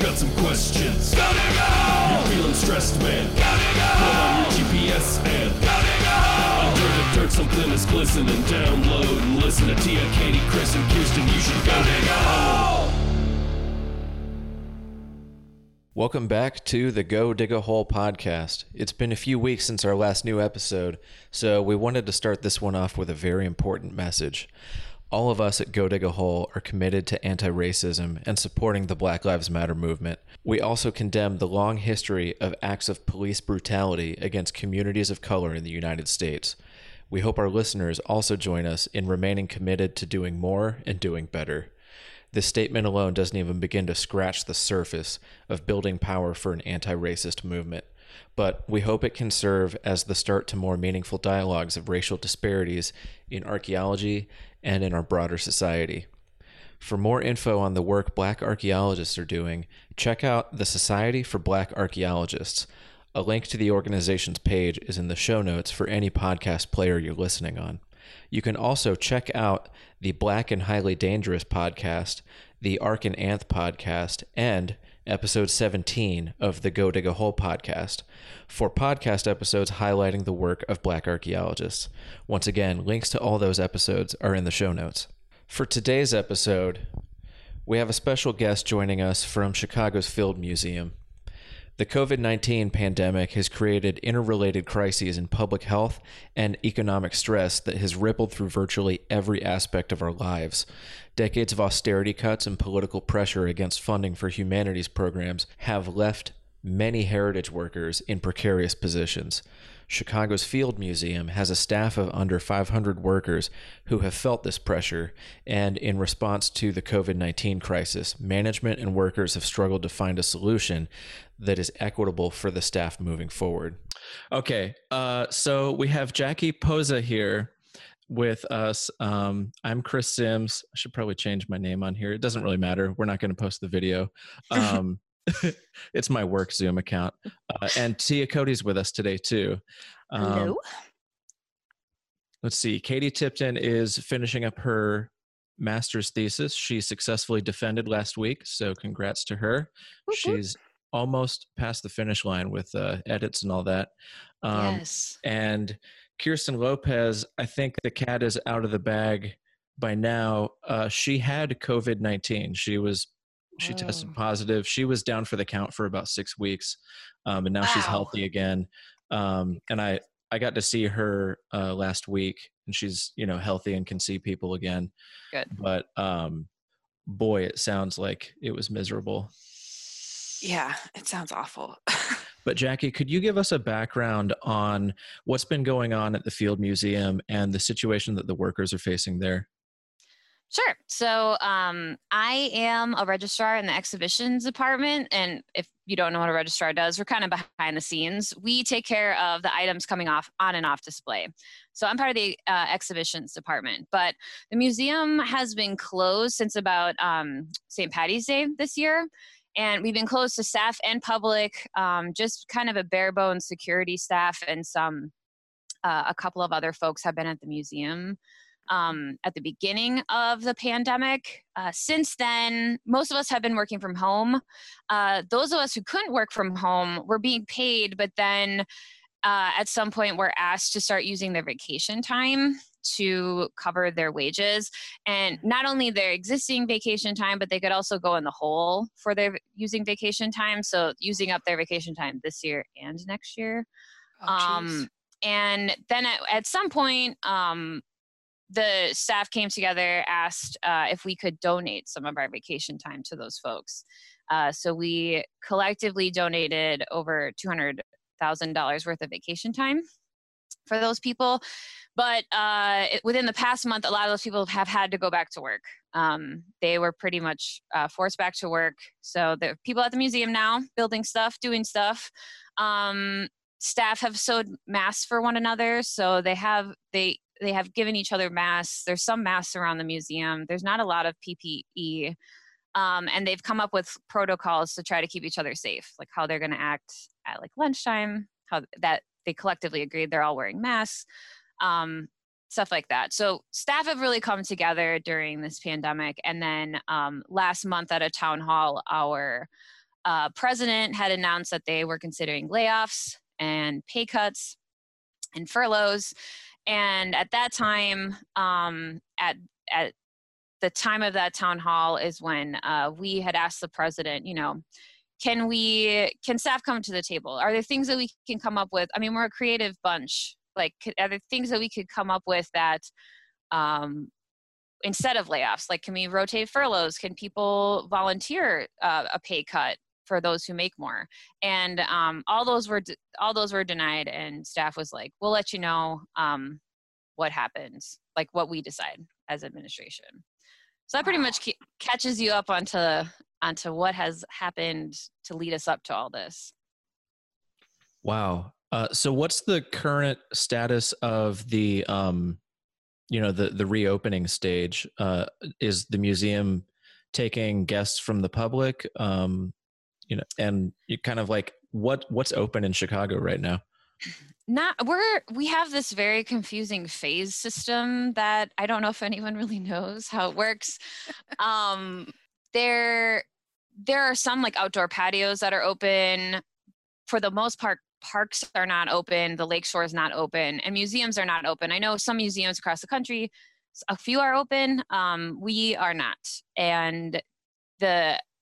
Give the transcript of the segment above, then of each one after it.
got some questions. Go Dig a Hole! You're feeling stressed, man. Go Dig a Hole! Pull on your GPS and go Dig a Hole! Under the dirt, something is glistening. Download and listen to Tia, Katie, Chris, and Kirsten. You should go Dig a Hole! Welcome back to the Go Dig a Hole podcast. It's been a few weeks since our last new episode, so we wanted to start this one off with a very important message. All of us at Go Dig a Hole are committed to anti-racism and supporting the Black Lives Matter movement. We also condemn the long history of acts of police brutality against communities of color in the United States. We hope our listeners also join us in remaining committed to doing more and doing better. This statement alone doesn't even begin to scratch the surface of building power for an anti-racist movement. But we hope it can serve as the start to more meaningful dialogues of racial disparities in archaeology and in our broader society. For more info on the work Black archaeologists are doing, check out the Society for Black Archaeologists. A link to the organization's page is in the show notes for any podcast player you're listening on. You can also check out the Black and Highly Dangerous podcast, the Ark and Anth podcast, and episode 17 of the Go Dig a Hole podcast for podcast episodes highlighting the work of Black archaeologists. Once again, links to all those episodes are in the show notes. For today's episode, we have a special guest joining us from Chicago's Field Museum. The COVID-19 pandemic has created interrelated crises in public health and economic stress that has rippled through virtually every aspect of our lives. Decades of austerity cuts and political pressure against funding for humanities programs have left many heritage workers in precarious positions. Chicago's Field Museum has a staff of under 500 workers who have felt this pressure, and in response to the COVID-19 crisis, management and workers have struggled to find a solution that is equitable for the staff moving forward. Okay, so we have Jackie Poza here with us. I'm Chris Sims. I should probably change my name on here. It doesn't really matter. We're not going to post the video. It's my work Zoom account. And Tia Cody's with us today too. Hello. Let's see. Katie Tipton is finishing up her master's thesis. She successfully defended last week, so congrats to her. Whoop, she's almost past the finish line with edits and all that. Yes. And Kirsten Lopez, I think the cat is out of the bag by now. She had COVID-19. She tested positive. She was down for the count for about 6 weeks, and now she's healthy again. And I got to see her last week, and she's, you know, healthy and can see people again. Good. But boy, it sounds like it was miserable. Yeah, it sounds awful. But Jackie, could you give us a background on what's been going on at the Field Museum and the situation that the workers are facing there? Sure. So I am a registrar in the exhibitions department. And if you don't know what a registrar does, we're kind of behind the scenes. We take care of the items coming off on and off display. So I'm part of the exhibitions department. But the museum has been closed since about St. Patty's Day this year. And we've been closed to staff and public, just kind of a bare bones security staff and some, a couple of other folks have been at the museum. At the beginning of the pandemic. Since then, most of us have been working from home. Those of us who couldn't work from home were being paid, but then at some point were asked to start using their vacation time to cover their wages. And not only their existing vacation time, but they could also go in the hole for their using vacation time. So using up their vacation time this year and next year. And then at some point, the staff came together, asked if we could donate some of our vacation time to those folks. So we collectively donated over $200,000 worth of vacation time for those people. But within the past month, a lot of those people have had to go back to work. They were pretty much forced back to work. So there are people at the museum now building stuff, doing stuff. Staff have sewed masks for one another. So they have given each other masks. There's some masks around the museum. There's not a lot of PPE. And they've come up with protocols to try to keep each other safe, like how they're going to act at like lunchtime, how that they collectively agreed they're all wearing masks, stuff like that. So staff have really come together during this pandemic. And then last month at a town hall, our president had announced that they were considering layoffs and pay cuts and furloughs. And at that time, at the time of that town hall is when we had asked the president, you know, can staff come to the table? Are there things that we can come up with? I mean, we're a creative bunch. Like, are there things that we could come up with that instead of layoffs? Like, can we rotate furloughs? Can people volunteer a pay cut for those who make more? And all those were denied, and staff was like, we'll let you know what happens, like what we decide as administration. So that pretty much catches you up onto what has happened to lead us up to all this. Wow. So what's the current status of the, you know, the reopening stage? Is the museum taking guests from the public? You know, and you kind of like, what's open in Chicago right now? We have this very confusing phase system that I don't know if anyone really knows how it works. There are some like outdoor patios that are open. For the most part, parks are not open, the lakeshore is not open, and museums are not open. I know some museums across the country, a few are open, we are not. And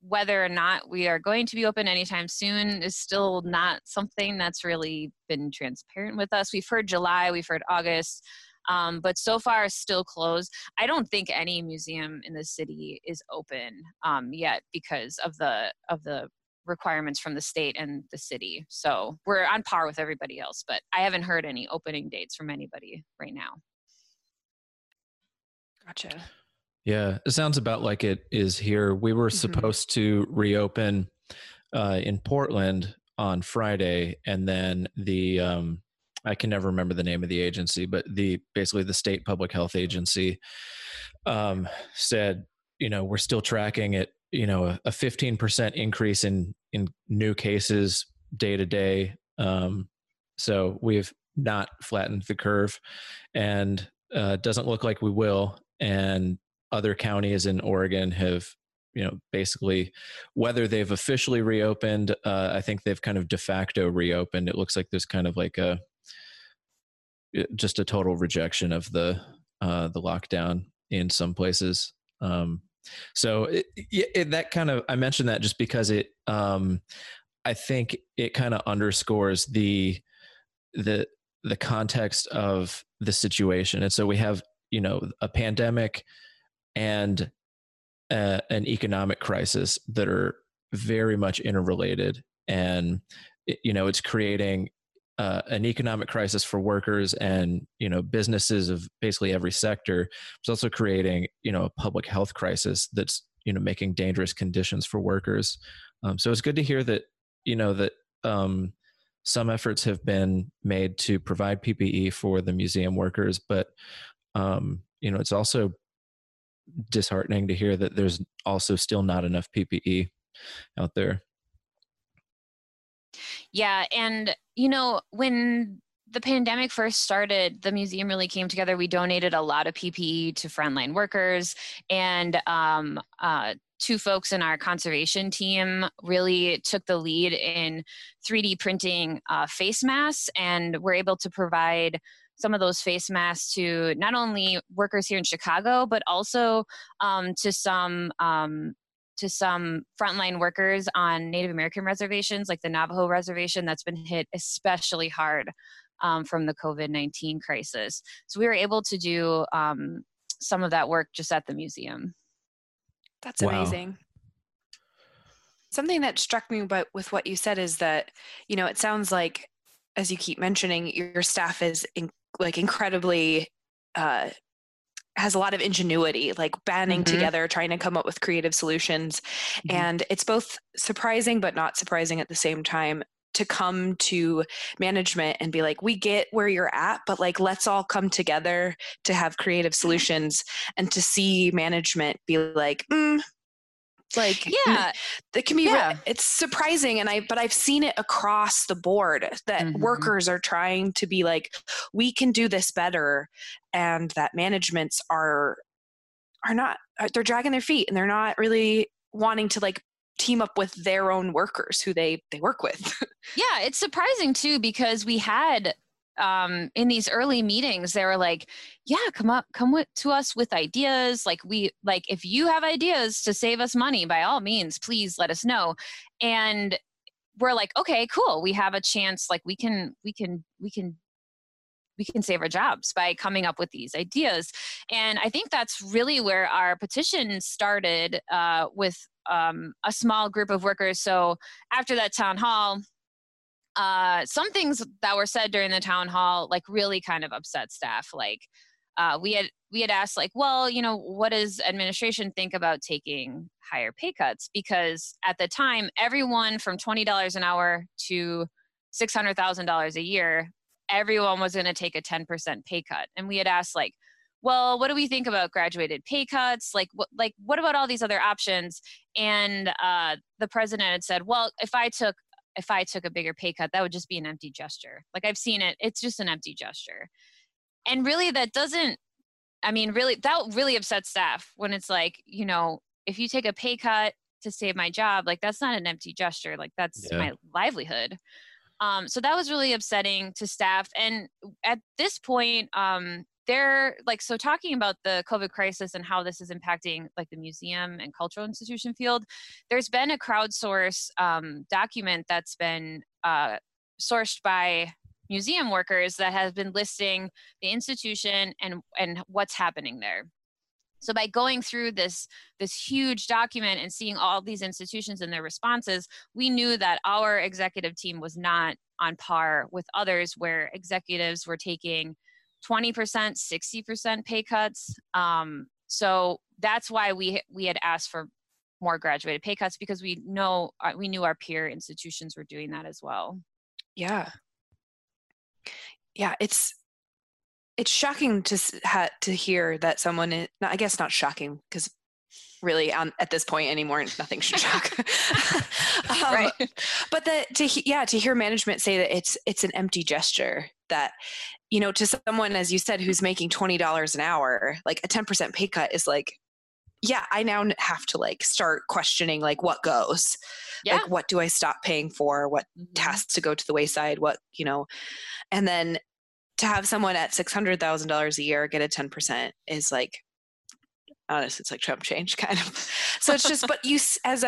whether or not we are going to be open anytime soon is still not something that's really been transparent with us. We've heard July, we've heard August, but so far it's still closed. I don't think any museum in the city is open yet because of the requirements from the state and the city. So we're on par with everybody else, but I haven't heard any opening dates from anybody right now. Gotcha. Yeah, it sounds about like it is here. We were supposed to reopen in Portland on Friday, and then the I can never remember the name of the agency, but basically the state public health agency said, you know, we're still tracking it, you know, a 15% increase in new cases day to day. So we've not flattened the curve, and doesn't look like we will. And other counties in Oregon have, you know, basically, whether they've officially reopened, I think they've kind of de facto reopened. It looks like there's kind of like just a total rejection of the lockdown in some places. So that kind of, I mentioned that just because it, I think it kind of underscores the context of the situation. And so we have, you know, a pandemic and an economic crisis that are very much interrelated. And, you know, it's creating an economic crisis for workers and, you know, businesses of basically every sector. It's also creating, you know, a public health crisis that's, you know, making dangerous conditions for workers. So it's good to hear that, you know, that some efforts have been made to provide PPE for the museum workers, but, you know, it's also disheartening to hear that there's also still not enough PPE out there. Yeah. And, you know, when the pandemic first started, the museum really came together. We donated a lot of PPE to frontline workers, and two folks in our conservation team really took the lead in 3D printing face masks, and were able to provide some of those face masks to not only workers here in Chicago, but also to some frontline workers on Native American reservations, like the Navajo reservation that's been hit especially hard from the COVID-19 crisis. So we were able to do some of that work just at the museum. That's amazing. Wow. Something that struck me with what you said is that, you know, it sounds like, as you keep mentioning, your staff is incredibly has a lot of ingenuity, like banding together, trying to come up with creative solutions. And it's both surprising, but not surprising at the same time, to come to management and be like, we get where you're at, but like, let's all come together to have creative solutions, and to see management be like, it can be, it's surprising. And I've seen it across the board that workers are trying to be like, we can do this better. And that managements are not, they're dragging their feet, and they're not really wanting to like team up with their own workers who they work with. Yeah, it's surprising too, because we had in these early meetings, they were like, yeah, come to us with ideas. Like if you have ideas to save us money, by all means, please let us know. And we're like, okay, cool. We have a chance. Like we can save our jobs by coming up with these ideas. And I think that's really where our petition started with a small group of workers. So after that town hall, some things that were said during the town hall, like, really kind of upset staff. Like we had asked, like, well, you know, what does administration think about taking higher pay cuts? Because at the time, everyone from $20 an hour to $600,000 a year, everyone was going to take a 10% pay cut. And we had asked, like, well, what do we think about graduated pay cuts? Like what about all these other options? And the president had said, well, if I took a bigger pay cut, that would just be an empty gesture. Like, I've seen it. It's just an empty gesture. And really, that really upsets staff when it's like, you know, if you take a pay cut to save my job, like, that's not an empty gesture. Like, that's my livelihood. So that was really upsetting to staff. And at this point, they're like, so talking about the COVID crisis and how this is impacting, like, the museum and cultural institution field, there's been a crowdsource document that's been sourced by museum workers that has been listing the institution and what's happening there. So by going through this huge document and seeing all these institutions and their responses, we knew that our executive team was not on par with others, where executives were taking 20%, 60% pay cuts. So that's why we had asked for more graduated pay cuts, because we knew our peer institutions were doing that as well. Yeah. Yeah, it's shocking to hear that someone, I guess not shocking, because really at this point anymore, nothing should shock. Right. But to hear management say that it's an empty gesture, that, you know, to someone, as you said, who's making $20 an hour, like, a 10% pay cut is like, yeah, I now have to, like, start questioning, like, what goes, like, what do I stop paying for? What tasks to go to the wayside? What, you know, and then to have someone at $600,000 a year get a 10% is like, honestly, it's like Trump change kind of. So it's just, but you, as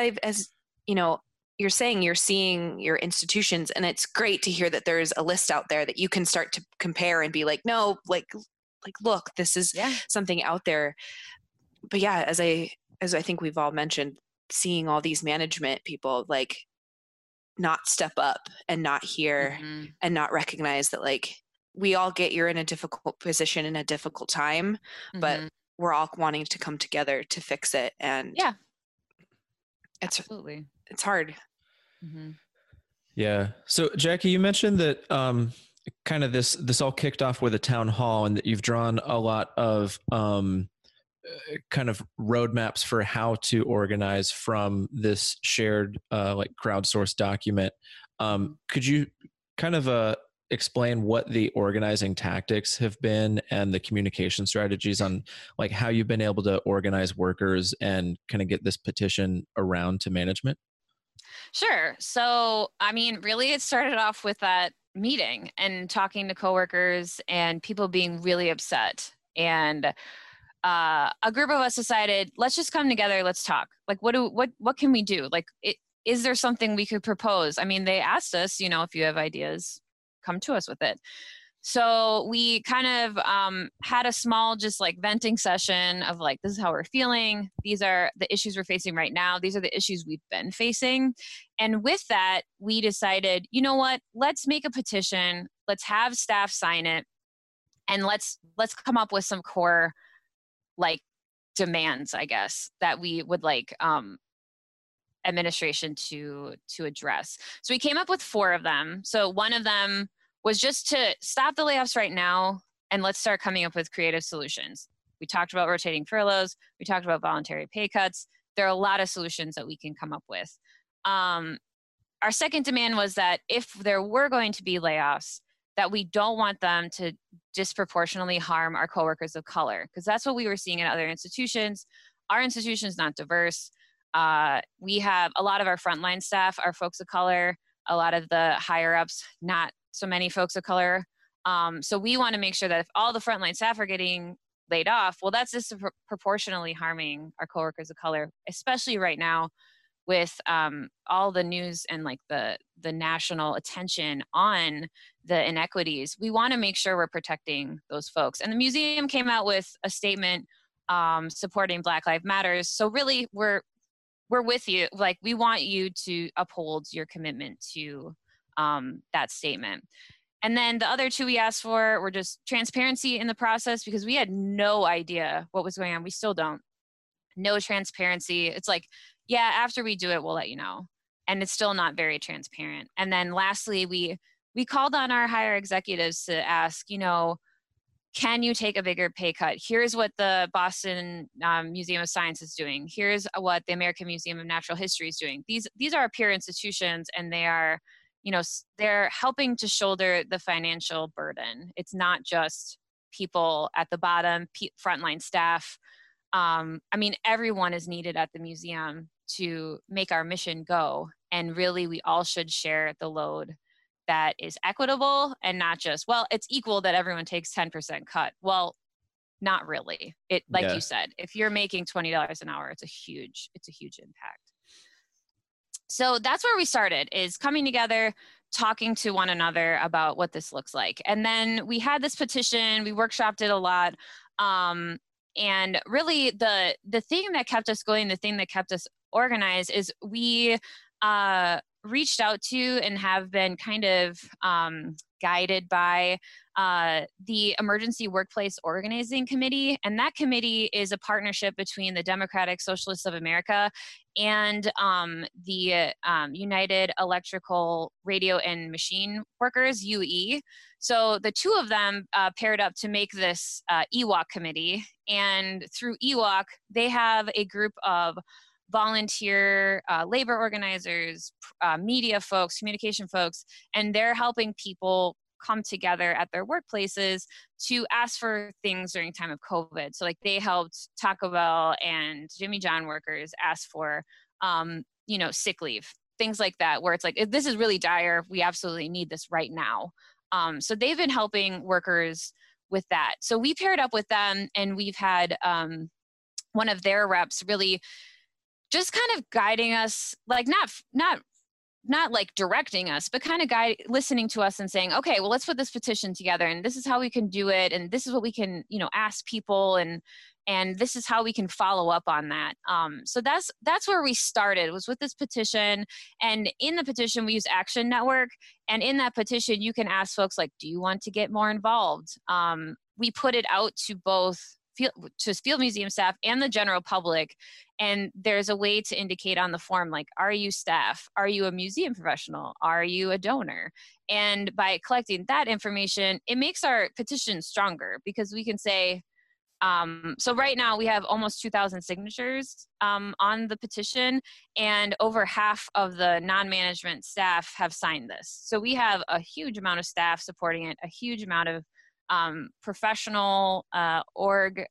you know, you're saying, you're seeing your institutions, and it's great to hear that there's a list out there that you can start to compare and be like, no, like, look, this is something out there. But yeah, as I think we've all mentioned, seeing all these management people, like, not step up and not hear and not recognize that, like, we all get you're in a difficult position in a difficult time, but we're all wanting to come together to fix it. And yeah, it's hard. Mm-hmm. Yeah. So Jackie, you mentioned that kind of this all kicked off with a town hall, and that you've drawn a lot of kind of roadmaps for how to organize from this shared like crowdsourced document. Could you kind of explain what the organizing tactics have been and the communication strategies on, like, how you've been able to organize workers and kind of get this petition around to management? Sure. So, I mean, really, it started off with that meeting and talking to coworkers and people being really upset. And a group of us decided, let's just come together. Let's talk. Like, what can we do? Like, is there something we could propose? I mean, they asked us, you know, if you have ideas, come to us with it. So we kind of had a small, just like, venting session of, like, this is how we're feeling. These are the issues we're facing right now. These are the issues we've been facing. And with that, we decided, you know what, let's make a petition. Let's have staff sign it. And let's come up with some core, like, demands, I guess, that we would like administration to address. So we came up with 4 of them. So one of them was just to stop the layoffs right now, and let's start coming up with creative solutions. We talked about rotating furloughs. We talked about voluntary pay cuts. There are a lot of solutions that we can come up with. Our second demand was that if there were going to be layoffs, that we don't want them to disproportionately harm our coworkers of color, because that's what we were seeing in other institutions. Our institution's not diverse. We have a lot of our frontline staff are folks of color, a lot of the higher ups, not so many folks of color. So we want to make sure that if all the frontline staff are getting laid off, well, that's disproportionately harming our coworkers of color, especially right now with all the news and like the national attention on the inequities. We want to make sure we're protecting those folks. And the museum came out with a statement supporting Black Lives Matter. So really, we're with you. Like, we want you to uphold your commitment to that statement. And then the other two we asked for were just transparency in the process, because we had no idea what was going on. We still don't. No transparency. It's like, yeah, after we do it, we'll let you know. And it's still not very transparent. And then lastly, we called on our higher executives to ask, you know, can you take a bigger pay cut? Here's what the Boston Museum of Science is doing. Here's what the American Museum of Natural History is doing. These are peer institutions, and they are, you know, they're helping to shoulder the financial burden. It's not just people at the bottom, frontline staff. I mean, everyone is needed at the museum to make our mission go. And really, we all should share the load that is equitable, and not just, well, it's equal that everyone takes 10% cut. Well, not really. It, like you said, if you're making $20 an hour, it's a huge impact. So that's where we started, is coming together, talking to one another about what this looks like. And then we had this petition, we workshopped it a lot. And really the thing that kept us going, the thing that kept us organized, is we reached out to and have been kind of guided by the Emergency Workplace Organizing Committee. And that committee is a partnership between the Democratic Socialists of America and the United Electrical Radio and Machine Workers, UE. So the two of them paired up to make this EWOC committee. And through EWOC, they have a group of volunteer labor organizers, media folks, communication folks, and they're helping people come together at their workplaces to ask for things during time of COVID. So like, they helped Taco Bell and Jimmy John workers ask for, you know, sick leave, things like that, where it's like, this is really dire, we absolutely need this right now. So they've been helping workers with that. So we paired up with them, and we've had one of their reps really just kind of guiding us, like not like directing us, but kind of listening to us and saying, okay, well, let's put this petition together, and this is how we can do it, and this is what we can, you know, ask people, and this is how we can follow up on that. So that's where we started, was with this petition. And in the petition, we use Action Network. And in that petition, you can ask folks like, do you want to get more involved? We put it out to both Field Museum staff and the general public. And there's a way to indicate on the form, like, are you staff? Are you a museum professional? Are you a donor? And by collecting that information, it makes our petition stronger, because we can say, so right now we have almost 2,000 signatures on the petition, and over half of the non-management staff have signed this. So we have a huge amount of staff supporting it, a huge amount of professional org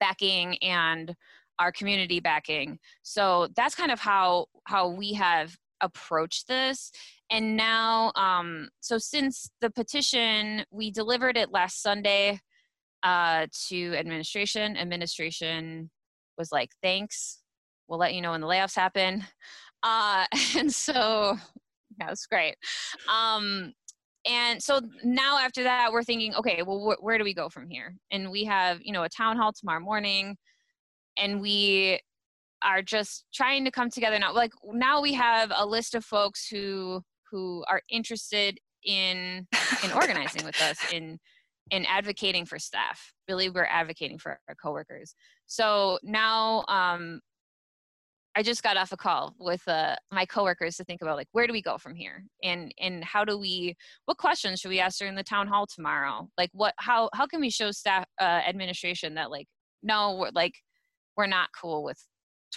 backing, and our community backing. So that's kind of how we have approached this. And now, so since the petition, we delivered it last Sunday to administration. Administration was like, thanks, we'll let you know when the layoffs happen. And so that was great. And so now after that, we're thinking, okay, well, where do we go from here? And we have, you know, a town hall tomorrow morning, and we are just trying to come together now. Like, now we have a list of folks who are interested in organizing with us, in advocating for staff. Really, we're advocating for our coworkers. So now, I just got off a call with my coworkers to think about, like, where do we go from here, and how do we, what questions should we ask during the town hall tomorrow? Like, how can we show staff administration that, like, no, we're not cool with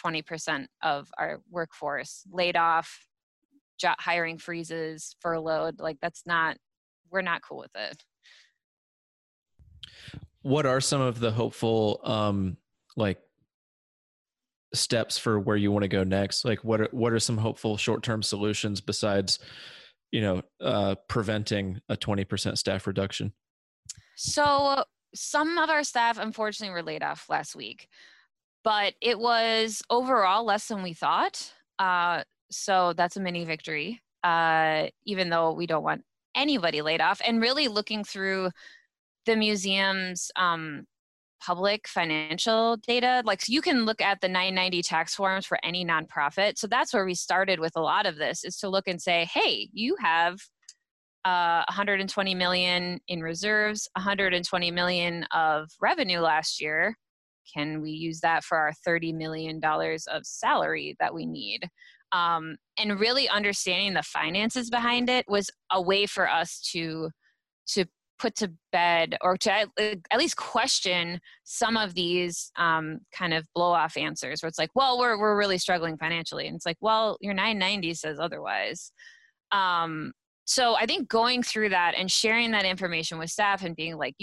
20% of our workforce laid off, hiring freezes, furloughed. Like, we're not cool with it. What are some of the hopeful, like, steps for where you want to go next? Like, what are some hopeful short-term solutions besides, preventing a 20% staff reduction? So some of our staff, unfortunately, were laid off last week, but it was overall less than we thought. So that's a mini victory, even though we don't want anybody laid off. And really looking through the museum's public financial data, like so you can look at the 990 tax forms for any nonprofit. So that's where we started with a lot of this, is to look and say, hey, you have 120 million in reserves, 120 million of revenue last year. Can we use that for our $30 million of salary that we need? And really understanding the finances behind it was a way for us to put to bed, or to at least question some of these kind of blow-off answers where it's like, well, we're really struggling financially. And it's like, well, your 990 says otherwise. So I think going through that and sharing that information with staff and being like,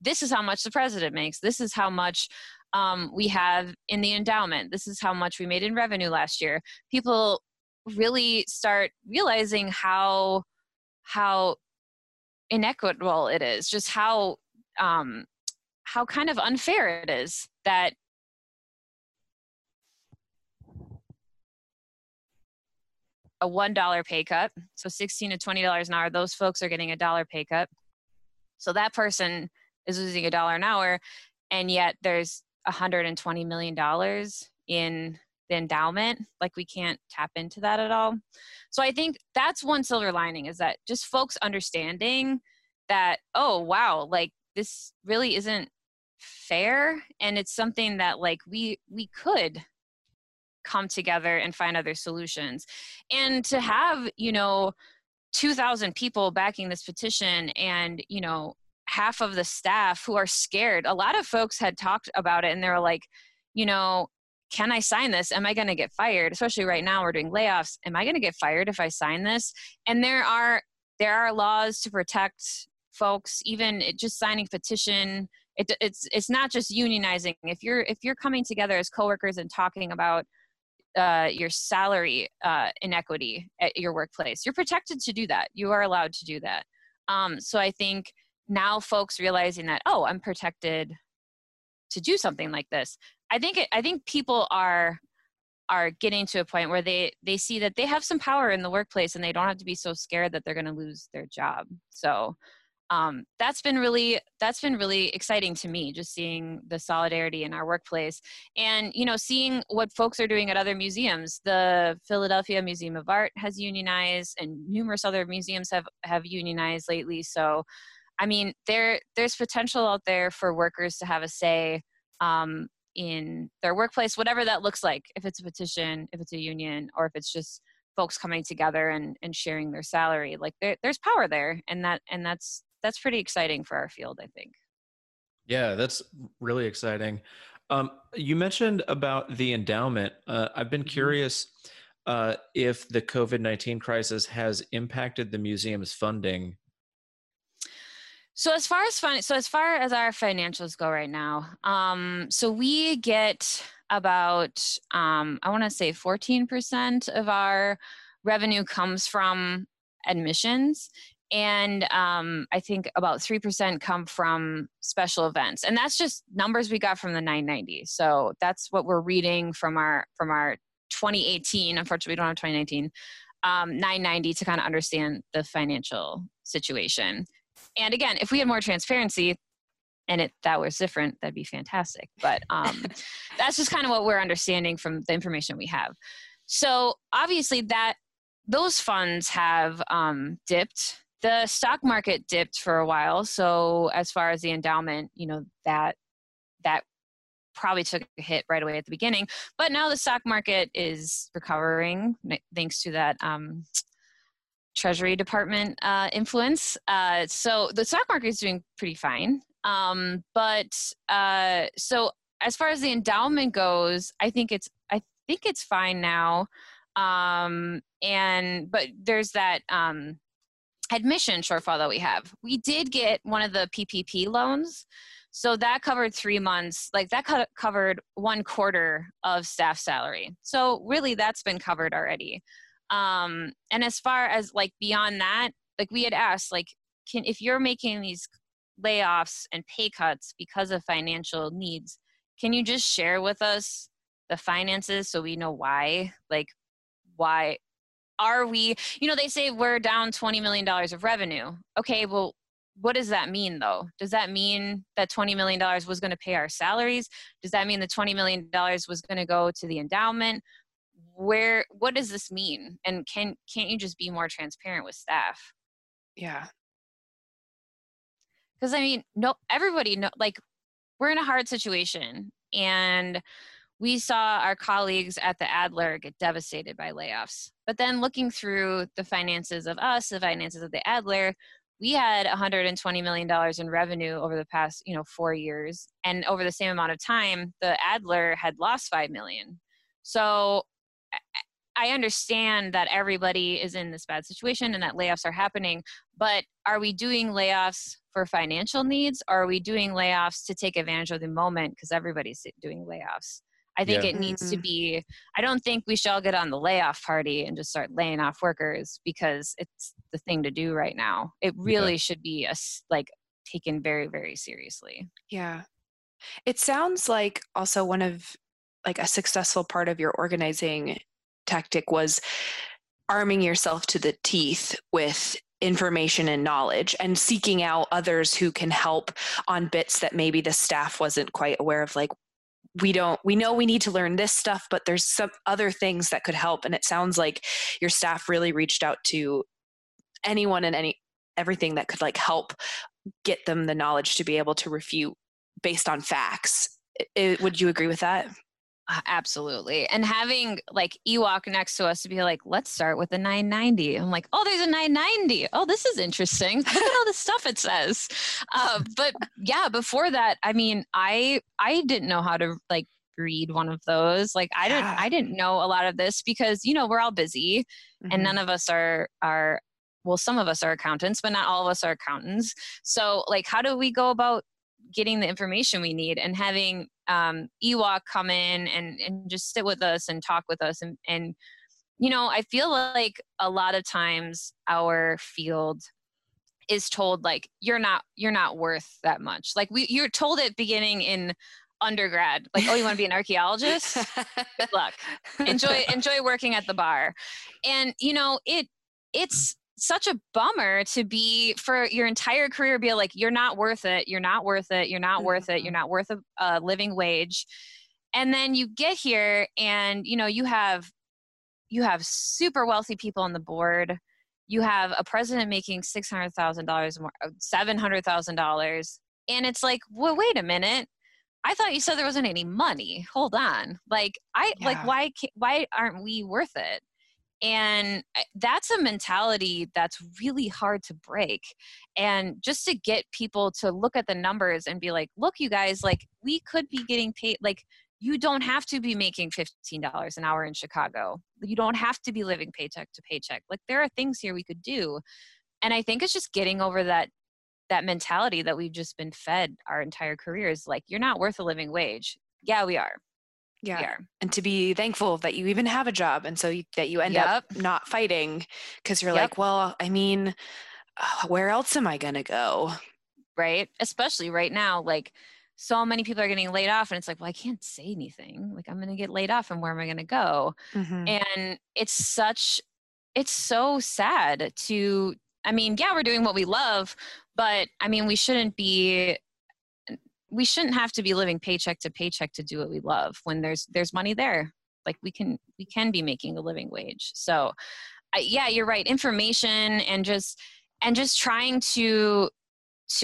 this is how much the president makes. This is how much we have in the endowment. This is how much we made in revenue last year. People really start realizing how inequitable it is, just how kind of unfair it is that a $1 pay cut, so $16 to $20 an hour, those folks are getting a $1 pay cut. So that person is losing $1 an hour, and yet there's $120 million in the endowment. Like, we can't tap into that at all. So I think that's one silver lining, is that just folks understanding that, oh, wow, like this really isn't fair. And it's something that like we could come together and find other solutions. And to have, 2,000 people backing this petition, and, half of the staff who are scared. A lot of folks had talked about it and they were like, can I sign this? Am I going to get fired? Especially right now, we're doing layoffs. Am I going to get fired if I sign this? And there are laws to protect folks, even just signing petition. It's not just unionizing. If you're coming together as coworkers and talking about your salary inequity at your workplace, you're protected to do that. You are allowed to do that. So I think now folks realizing that, oh, I'm protected to do something like this. I think people are getting to a point where they see that they have some power in the workplace and they don't have to be so scared that they're going to lose their job. So that's been really exciting to me, just seeing the solidarity in our workplace and, seeing what folks are doing at other museums. The Philadelphia Museum of Art has unionized, and numerous other museums have unionized lately. So, I mean, there's potential out there for workers to have a say in their workplace, whatever that looks like, if it's a petition, if it's a union, or if it's just folks coming together and sharing their salary. Like, there's power there, and that's pretty exciting for our field, I think. Yeah, that's really exciting. You mentioned about the endowment. I've been curious if the COVID-19 crisis has impacted the museum's funding. So as far as our financials go right now, so we get about, I want to say 14% of our revenue comes from admissions, and I think about 3% come from special events, and that's just numbers we got from the 990. So that's what we're reading from our 2018. Unfortunately, we don't have 2019 990 to kind of understand the financial situation. And again, if we had more transparency and that was different, that'd be fantastic. But that's just kind of what we're understanding from the information we have. So obviously those funds have dipped. The stock market dipped for a while. So as far as the endowment, that probably took a hit right away at the beginning. But now the stock market is recovering thanks to that Treasury Department influence. So the stock market is doing pretty fine. So as far as the endowment goes, I think it's fine now. But there's that admission shortfall that we have. We did get one of the PPP loans. So that covered 3 months, like that covered 1/4 of staff salary. So really that's been covered already. And as far as like beyond that, like we had asked, like, if you're making these layoffs and pay cuts because of financial needs, can you just share with us the finances so we know why? Like, why are we, you know, they say we're down $20 million of revenue. Okay, well, what does that mean though? Does that mean that $20 million was going to pay our salaries? Does that mean the $20 million was going to go to the endowment? Where, what does this mean? And can't you just be more transparent with staff? Yeah. Because I mean, no, everybody know, like, we're in a hard situation, and we saw our colleagues at the Adler get devastated by layoffs. But then looking through the finances of us, the finances of the Adler, we had $120 million in revenue over the past, 4 years. And over the same amount of time, the Adler had lost $5 million. So I understand that everybody is in this bad situation and that layoffs are happening, but are we doing layoffs for financial needs, or are we doing layoffs to take advantage of the moment because everybody's doing layoffs? I think it needs to be, I don't think we should all get on the layoff party and just start laying off workers because it's the thing to do right now. It really should be taken very, very seriously. Yeah. It sounds like also one of a successful part of your organizing tactic was arming yourself to the teeth with information and knowledge and seeking out others who can help on bits that maybe the staff wasn't quite aware of, we know we need to learn this stuff, but there's some other things that could help. And it sounds like your staff really reached out to anyone and everything that could help get them the knowledge to be able to refute based on facts. Would you agree with that? Absolutely. And having Ewok next to us to be let's start with a 990. I'm like, oh, there's a 990. Oh, this is interesting. Look at all the stuff it says. But yeah, before that, I mean, I didn't know how to read one of those. I didn't know a lot of this because, we're all busy and none of us are, well, some of us are accountants, but not all of us are accountants. So how do we go about getting the information we need, and having Ewok come in and just sit with us and talk with us. And, I feel like a lot of times our field is told you're not worth that much. You're told at beginning in undergrad, oh, you want to be an archaeologist? Good luck. Enjoy working at the bar. And, it's such a bummer to be for your entire career, be you're not worth it. You're not worth it. You're not worth it. You're not worth a living wage. And then you get here and, you have super wealthy people on the board. You have a president making $600,000 more, $700,000. And it's well, wait a minute. I thought you said there wasn't any money. Hold on. Why aren't we worth it? And that's a mentality that's really hard to break. And just to get people to look at the numbers and be look, you guys, we could be getting paid. You don't have to be making $15 an hour in Chicago. You don't have to be living paycheck to paycheck. There are things here we could do. And I think it's just getting over that mentality that we've just been fed our entire careers. You're not worth a living wage. Yeah, we are. Yeah. And to be thankful that you even have a job. And so that you end up not fighting because you're well, I mean, where else am I going to go? Right. Especially right now, so many people are getting laid off and it's well, I can't say anything. I'm going to get laid off and where am I going to go? Mm-hmm. And it's so sad to, we're doing what we love, but we shouldn't be. We shouldn't have to be living paycheck to paycheck to do what we love when there's money there. We can be making a living wage. So you're right. Information and just trying to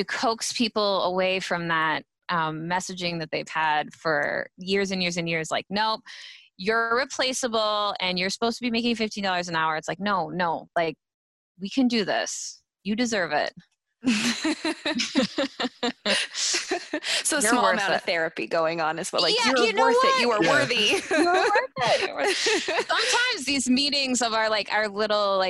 coax people away from that messaging that they've had for years and years and years. Nope, you're replaceable and you're supposed to be making $15 an hour. It's no, we can do this. You deserve it. So a small amount of therapy going on as well. You're worthy. Sometimes these meetings of our our little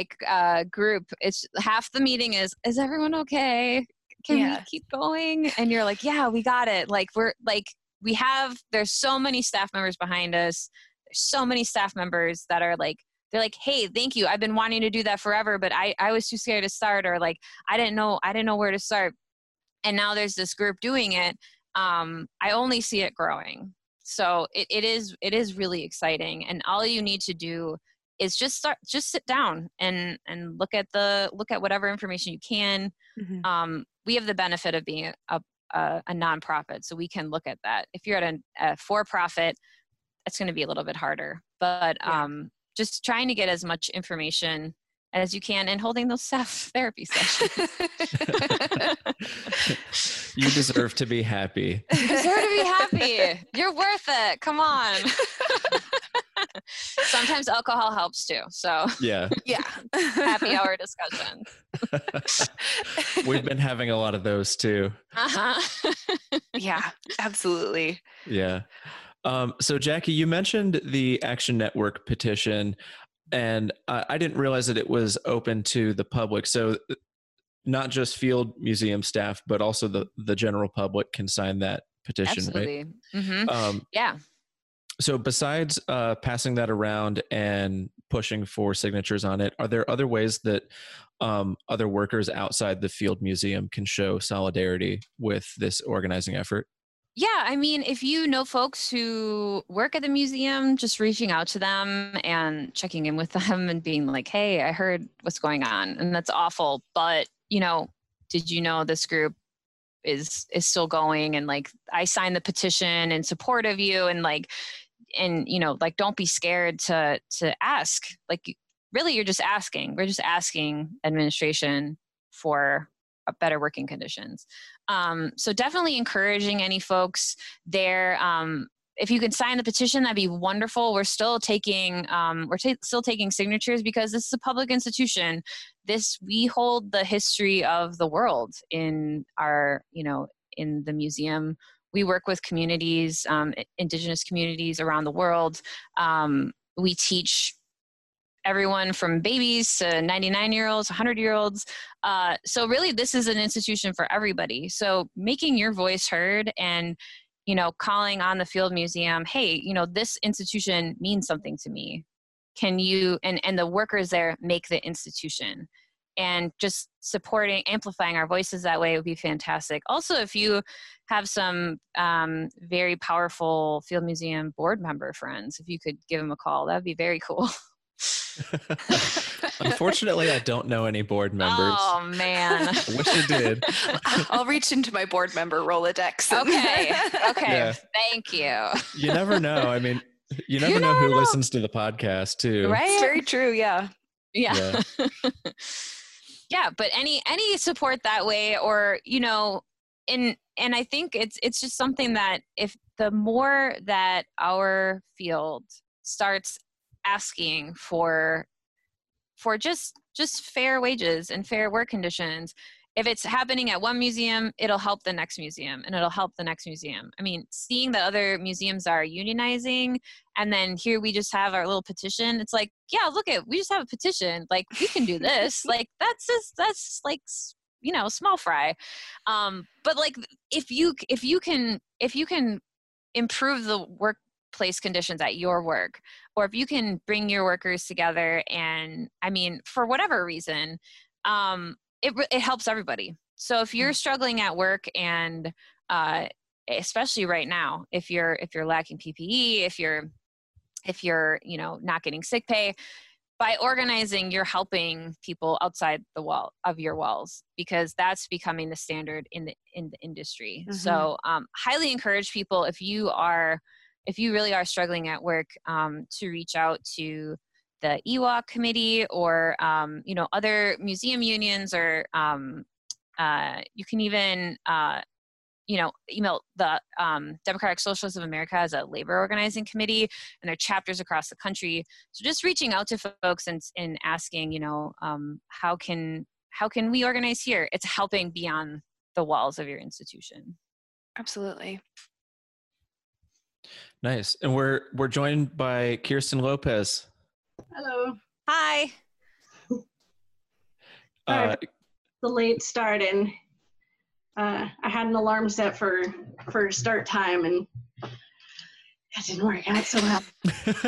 group, it's half the meeting is everyone okay? can we keep going? And you're like, yeah, we got it. Like, we're like, we have, there's so many staff members behind us. There's so many staff members that are like, they're like, hey, thank you. I've been wanting to do that forever, but I was too scared to start, or like, I didn't know where to start. And now there's this group doing it. I only see it growing. So it is really exciting. And all you need to do is just sit down and look at whatever information you can. Mm-hmm. We have the benefit of being a nonprofit, so we can look at that. If you're at a for-profit, it's going to be a little bit harder, but, just trying to get as much information as you can and holding those staff therapy sessions. You deserve to be happy. You deserve to be happy. You're worth it. Come on. Sometimes alcohol helps too. So yeah. Happy hour discussions. We've been having a lot of those too. Yeah, absolutely. Yeah. So Jackie, you mentioned the Action Network petition, and I didn't realize that it was open to the public. So not just Field Museum staff, but also the general public can sign that petition. Absolutely. Right? Mm-hmm. Yeah. So besides passing that around and pushing for signatures on it, are there other ways that other workers outside the Field Museum can show solidarity with this organizing effort? Yeah, I mean, if you know folks who work at the museum, just reaching out to them and checking in with them and being like, hey, I heard what's going on, and that's awful, but, you know, did you know this group is still going, and like, I signed the petition in support of you, and like, and, you know, like, don't be scared to ask. Like, really, you're just asking. We're just asking administration for better working conditions. So definitely encouraging any folks there. If you can sign the petition, that'd be wonderful. We're still taking still taking signatures, because this is a public institution. We hold the history of the world in our, you know, in the museum. We work with communities, indigenous communities around the world. We teach everyone from babies to 99-year-olds, 100-year-olds. So really, this is an institution for everybody. So making your voice heard and, you know, calling on the Field Museum, hey, you know, this institution means something to me. Can you, and the workers there make the institution, and just supporting, amplifying our voices that way would be fantastic. Also, if you have some very powerful Field Museum board member friends, if you could give them a call, that'd be very cool. Unfortunately, I don't know any board members. Oh man. I wish I did. I'll reach into my board member Rolodex. Okay. Yeah. Thank you. You never know. I mean, you never know who listens to the podcast too. Right. It's very true. Yeah. Yeah. But any support that way, or, you know, and I think it's just something that if the more that our field starts asking for just fair wages and fair work conditions, if it's happening at one museum, it'll help the next museum, and it'll help the next museum. I mean, seeing that other museums are unionizing, and then here we just have our little petition. It's like, yeah, look at, we just have a petition. Like, we can do this. Like, that's like, you know, small fry. But like, if you can improve the workplace conditions at your work, or if you can bring your workers together, and I mean, for whatever reason, it helps everybody. So if you're struggling at work, and especially right now, if you're lacking PPE, if you're you know, not getting sick pay, by organizing, you're helping people outside the wall of your walls, because that's becoming the standard in the industry. Mm-hmm. So highly encourage people, if you really are struggling at work, to reach out to the EWOC committee, or, you know, other museum unions, or you can even, you know, email the Democratic Socialists of America as a labor organizing committee, and their chapters across the country. So just reaching out to folks and asking, you know, how can we organize here? It's helping beyond the walls of your institution. Absolutely. Nice. And we're joined by Kirsten Lopez. Hello. Hi. Sorry, the late start, and I had an alarm set for start time, and that didn't work out so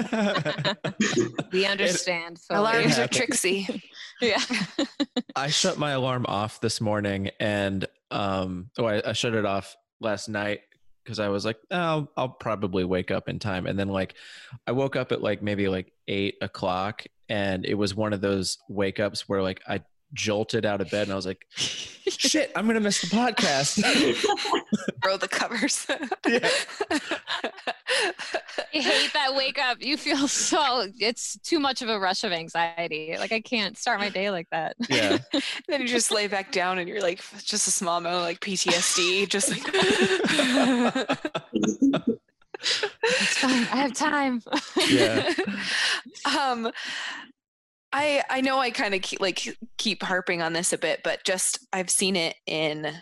well. We understand. So alarms are tricksy. Yeah. I shut my alarm off this morning, and I shut it off last night because I was like, oh, I'll probably wake up in time. And then I woke up at maybe 8 o'clock, and it was one of those wake ups where I jolted out of bed and I was like, shit, I'm going to miss the podcast. Throw the covers. Yeah. I hate that wake up. You feel so, it's too much of a rush of anxiety. I can't start my day like that. Yeah. Then you just lay back down and you're just a small amount of PTSD. Just it's fine. I have time. Yeah. I know I kind of keep harping on this a bit, but just I've seen it in,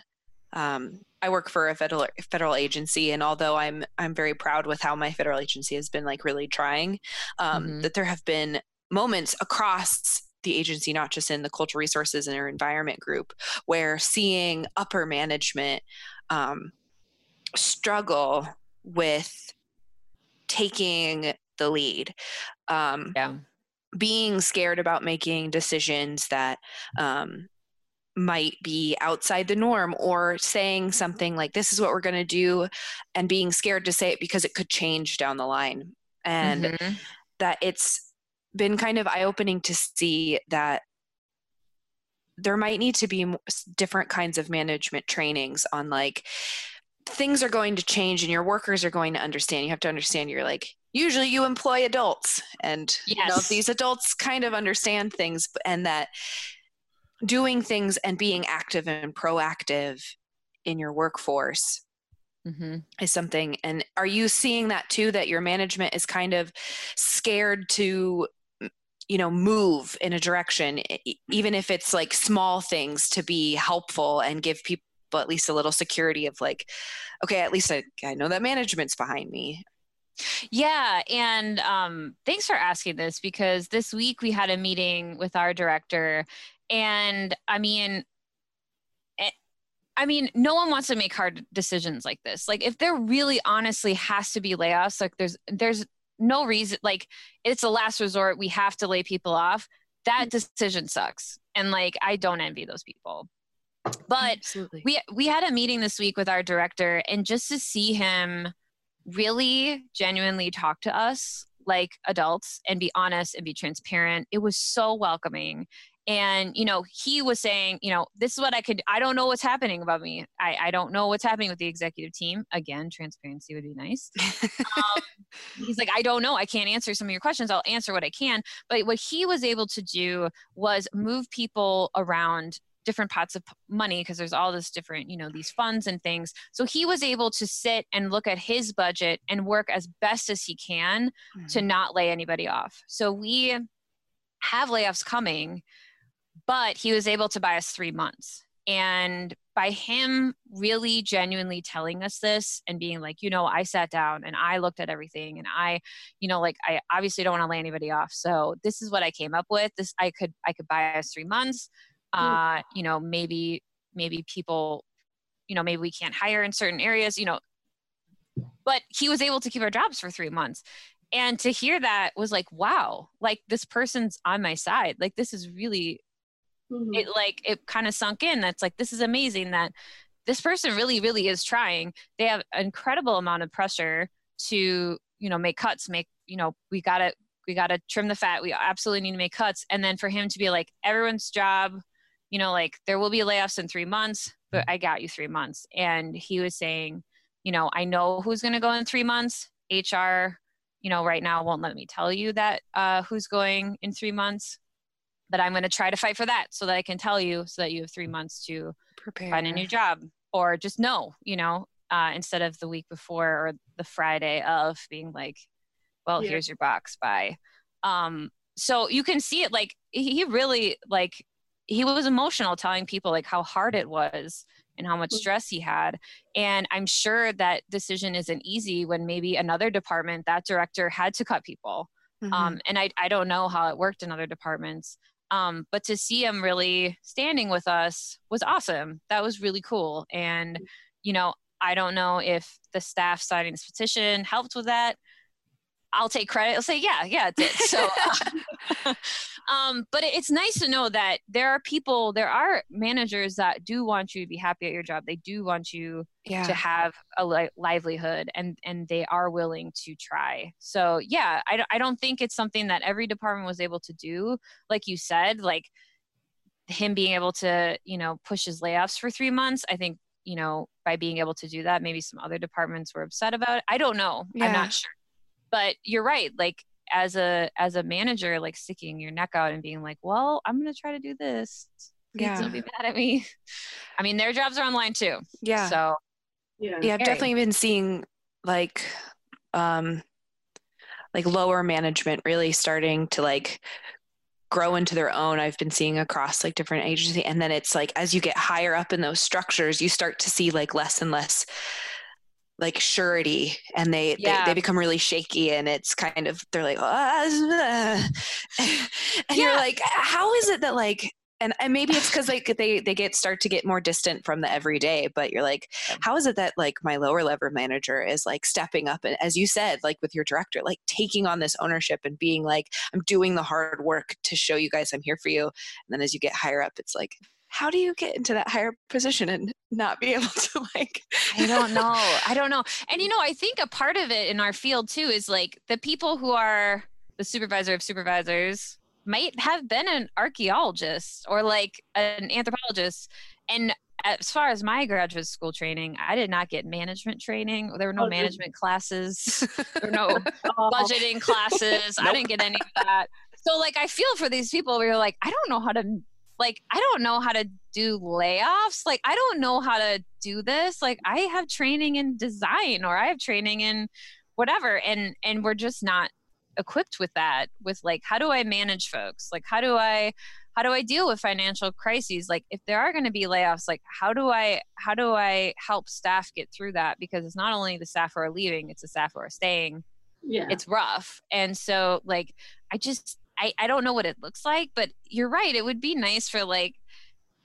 I work for a federal agency, and although I'm very proud with how my federal agency has been really trying, that there have been moments across the agency, not just in the cultural resources and our environment group, where seeing upper management struggle with taking the lead. Being scared about making decisions that might be outside the norm, or saying something like, this is what we're going to do, and being scared to say it because it could change down the line. And that it's been kind of eye-opening to see that there might need to be different kinds of management trainings on things are going to change and your workers are going to understand. You have to understand you're usually you employ adults, and these adults kind of understand things, and that doing things and being active and proactive in your workforce is something. And are you seeing that too, that your management is kind of scared to, move in a direction, even if it's small things, to be helpful and give people at least a little security of okay, at least I know that management's behind me? Yeah. And thanks for asking this, because this week we had a meeting with our director, and I mean, no one wants to make hard decisions like this. If there really honestly has to be layoffs, there's no reason, it's a last resort. We have to lay people off. That decision sucks. And I don't envy those people. But absolutely. We had a meeting this week with our director, and just to see him really genuinely talk to us like adults and be honest and be transparent, it was so welcoming. And, he was saying, this is what I could, I don't know what's happening about me. I don't know what's happening with the executive team. Again, transparency would be nice. He's I don't know. I can't answer some of your questions. I'll answer what I can. But what he was able to do was move people around different pots of money, because there's all this different, these funds and things. So he was able to sit and look at his budget and work as best as he can to not lay anybody off. So we have layoffs coming, but he was able to buy us 3 months. And by him really genuinely telling us this and being I sat down and I looked at everything, and I obviously don't want to lay anybody off. So this is what I came up with. This, I could buy us 3 months. Maybe people, maybe we can't hire in certain areas, but he was able to keep our jobs for 3 months. And to hear that was wow, this person's on my side. This is really, it kind of sunk in. That's this is amazing that this person really, really is trying. They have an incredible amount of pressure to, make cuts, we gotta trim the fat. We absolutely need to make cuts. And then for him to be everyone's job, there will be layoffs in 3 months, but I got you 3 months. And he was saying, I know who's going to go in 3 months. HR, right now won't let me tell you that, who's going in 3 months, but I'm going to try to fight for that so that I can tell you, so that you have 3 months to prepare, find a new job, or just know, instead of the week before or the Friday of being well, here's your box. Bye. So you can see it. He really, he was emotional telling people how hard it was and how much stress he had. And I'm sure that decision isn't easy when maybe another department, that director had to cut people. And I don't know how it worked in other departments. But to see him really standing with us was awesome. That was really cool. And, you know, I don't know if the staff signing this petition helped with that. I'll take credit. I'll say, yeah, it did. So, but it's nice to know that there are managers that do want you to be happy at your job. They do want you to have a livelihood, and they are willing to try. So yeah, I don't think it's something that every department was able to do. Like you said, like him being able to, you know, push his layoffs for 3 months, I think, you know, by being able to do that, maybe some other departments were upset about it. I don't know. Yeah. I'm not sure. But you're right. Like as a manager, like sticking your neck out and being like, well, I'm going to try to do this. Yeah. Don't be mad at me. I mean, their jobs are online too. Yeah. So yeah, I've definitely been seeing like lower management really starting to like grow into their own. I've been seeing across like different agencies. And then it's like, as you get higher up in those structures, you start to see like less and less like surety, and they become really shaky, and it's kind of, they're like, and you're like, how is it that like, and maybe it's because like they start to get more distant from the everyday, but you're like, how is it that like my lower level manager is like stepping up and, as you said, like with your director, like taking on this ownership and being like, I'm doing the hard work to show you guys I'm here for you. And then as you get higher up, it's like, how do you get into that higher position and not be able to like, I don't know. And, you know, I think a part of it in our field too, is like the people who are the supervisor of supervisors might have been an archaeologist or like an anthropologist. And as far as my graduate school training, I did not get management training. There were no management classes. There were no budgeting classes. Nope. I didn't get any of that. So like, I feel for these people where you're like, I don't know how to do layoffs. Like, I don't know how to do this. Like, I have training in design, or I have training in whatever. And we're just not equipped with that, with like, how do I manage folks? Like, how do I deal with financial crises? Like, if there are going to be layoffs, like, how do I help staff get through that? Because it's not only the staff who are leaving, it's the staff who are staying. Yeah. It's rough. And so like, I don't know what it looks like, but you're right. It would be nice for like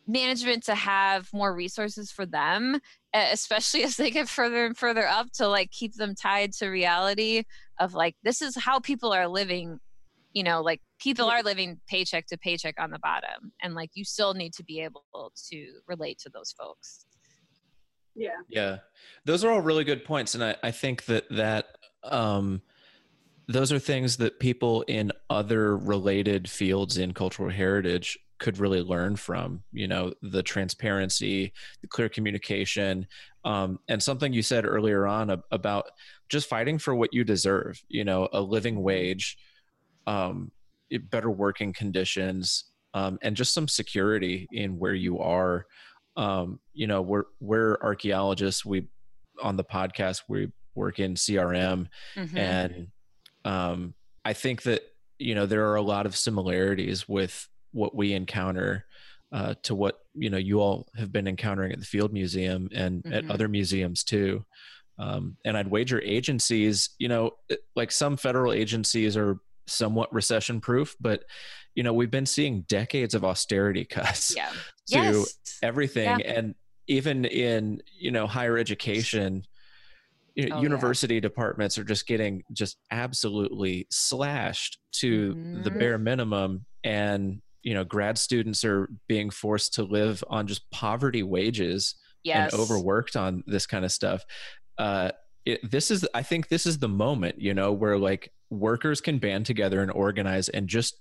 management to have more resources for them, especially as they get further and further up, to like keep them tied to reality of like, this is how people are living, you know, like people are living paycheck to paycheck on the bottom. And like, you still need to be able to relate to those folks. Yeah. Yeah. Those are all really good points. And I think that those are things that people in other related fields in cultural heritage could really learn from, you know, the transparency, the clear communication, and something you said earlier on about just fighting for what you deserve, you know, a living wage, better working conditions, and just some security in where you are. You know, we're archaeologists. We, on the podcast, we work in CRM, mm-hmm. and I think that, you know, there are a lot of similarities with what we encounter to what, you know, you all have been encountering at the Field Museum and mm-hmm. at other museums too. And I'd wager agencies, you know, like some federal agencies are somewhat recession proof, but, you know, we've been seeing decades of austerity cuts to everything. Yeah. And even in, you know, higher education, university departments are just getting just absolutely slashed to the bare minimum. And, you know, grad students are being forced to live on just poverty wages and overworked on this kind of stuff. I think this is the moment, you know, where like workers can band together and organize and just,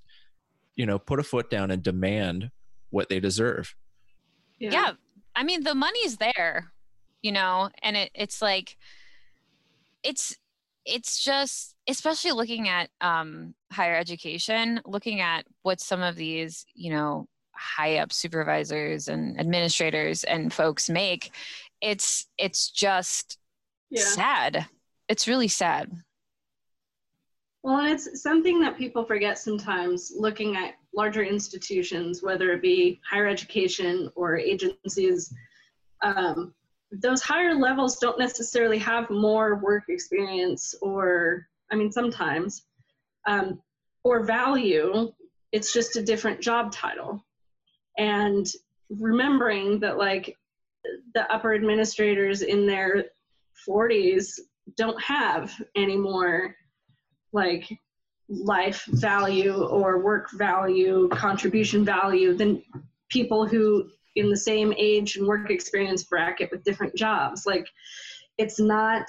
you know, put a foot down and demand what they deserve. Yeah. I mean, the money's there, you know, and it's like, it's just, especially looking at higher education, looking at what some of these, you know, high up supervisors and administrators and folks make, it's just sad. It's really sad. Well, and it's something that people forget sometimes, looking at larger institutions, whether it be higher education or agencies, those higher levels don't necessarily have more work experience or, I mean, sometimes, or value It's just a different job title. And remembering that, like, the upper administrators in their 40s don't have any more, like, life value or work value, contribution value than people who in the same age and work experience bracket with different jobs. Like, it's not,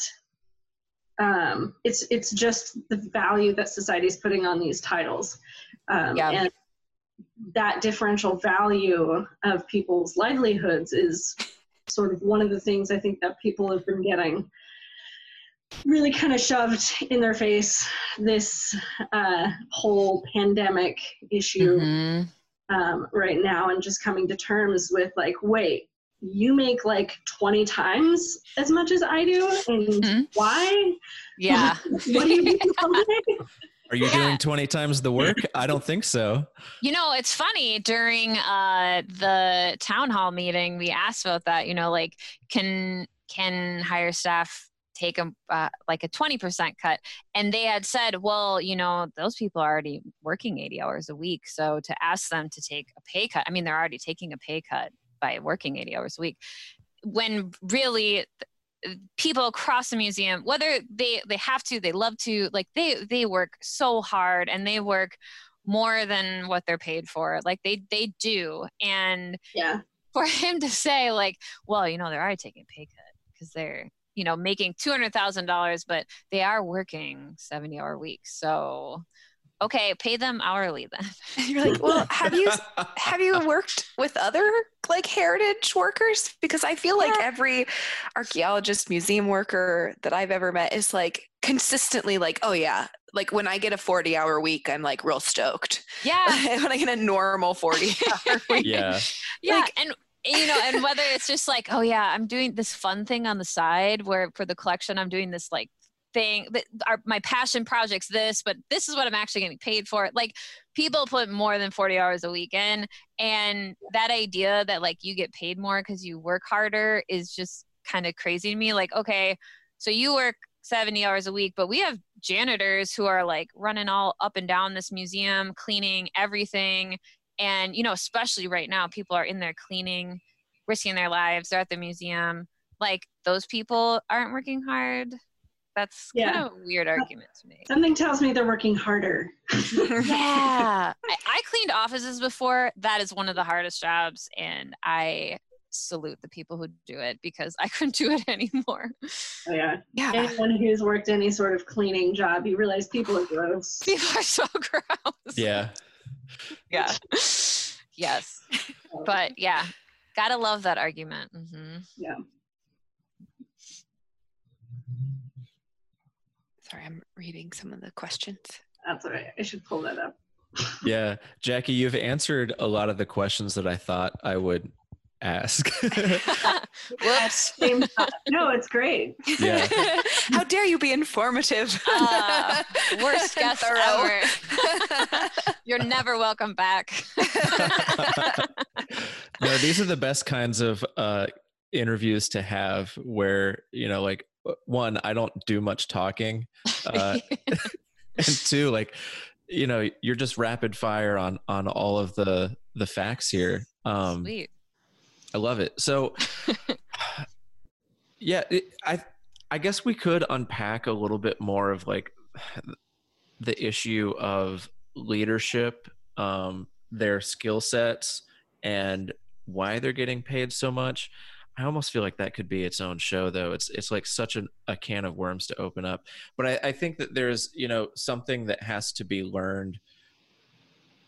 it's just the value that society is putting on these titles. And that differential value of people's livelihoods is sort of one of the things I think that people have been getting really kind of shoved in their face this whole pandemic issue right now, and just coming to terms with, like, wait, you make like 20 times as much as I do, and why? Yeah. What do you do holiday? Are you doing 20 times the work? I don't think so. You know, it's funny, during the town hall meeting, we asked about that, you know, like, can hire staff take a 20% cut? And they had said, well, you know, those people are already working 80 hours a week. So to ask them to take a pay cut, I mean, they're already taking a pay cut by working 80 hours a week, when really people across the museum, whether they have to, they love to, like, they work so hard, and they work more than what they're paid for. Like, they do. And for him to say, like, well, you know, they're already taking a pay cut because they're, you know, making $200,000, but they are working 70-hour weeks. So, okay, pay them hourly then. You're like, well, have you worked with other, like, heritage workers? Because I feel like every archaeologist, museum worker that I've ever met is, like, consistently like, oh yeah, like, when I get a 40-hour week, I'm like real stoked. Yeah. When I get a normal 40-hour week. Yeah. Like, and, you know, and whether it's just like, oh yeah, I'm doing this fun thing on the side where for the collection, I'm doing this, like, thing that are my passion projects, this, but this is what I'm actually getting paid for. Like, people put more than 40 hours a week in, and that idea that, like, you get paid more because you work harder is just kind of crazy to me. Like, okay, so you work 70 hours a week, but we have janitors who are, like, running all up and down this museum, cleaning everything. And, you know, especially right now, people are in there cleaning, risking their lives, they're at the museum. Like, those people aren't working hard. That's kind of a weird argument to me. Something tells me they're working harder. I cleaned offices before. That is one of the hardest jobs, and I salute the people who do it because I couldn't do it anymore. Oh, yeah. Anyone who's worked any sort of cleaning job, you realize people are gross. People are so gross. Yeah. Yes. But yeah, gotta love that argument. Yeah. Sorry, I'm reading some of the questions. That's all right. I should pull that up. Yeah. Jackie, you've answered a lot of the questions that I thought I would ask. Whoops. No, it's great. Yeah. How dare you be informative? Worst guest ever. You're never welcome back. No, these are the best kinds of interviews to have where, you know, like, one, I don't do much talking, and two, like, you know, you're just rapid fire on all of the facts here. Sweet. I love it. So I guess we could unpack a little bit more of, like, the issue of leadership, their skill sets, and why they're getting paid so much. I almost feel like that could be its own show, though. It's like such a can of worms to open up. But I think that there's, you know, something that has to be learned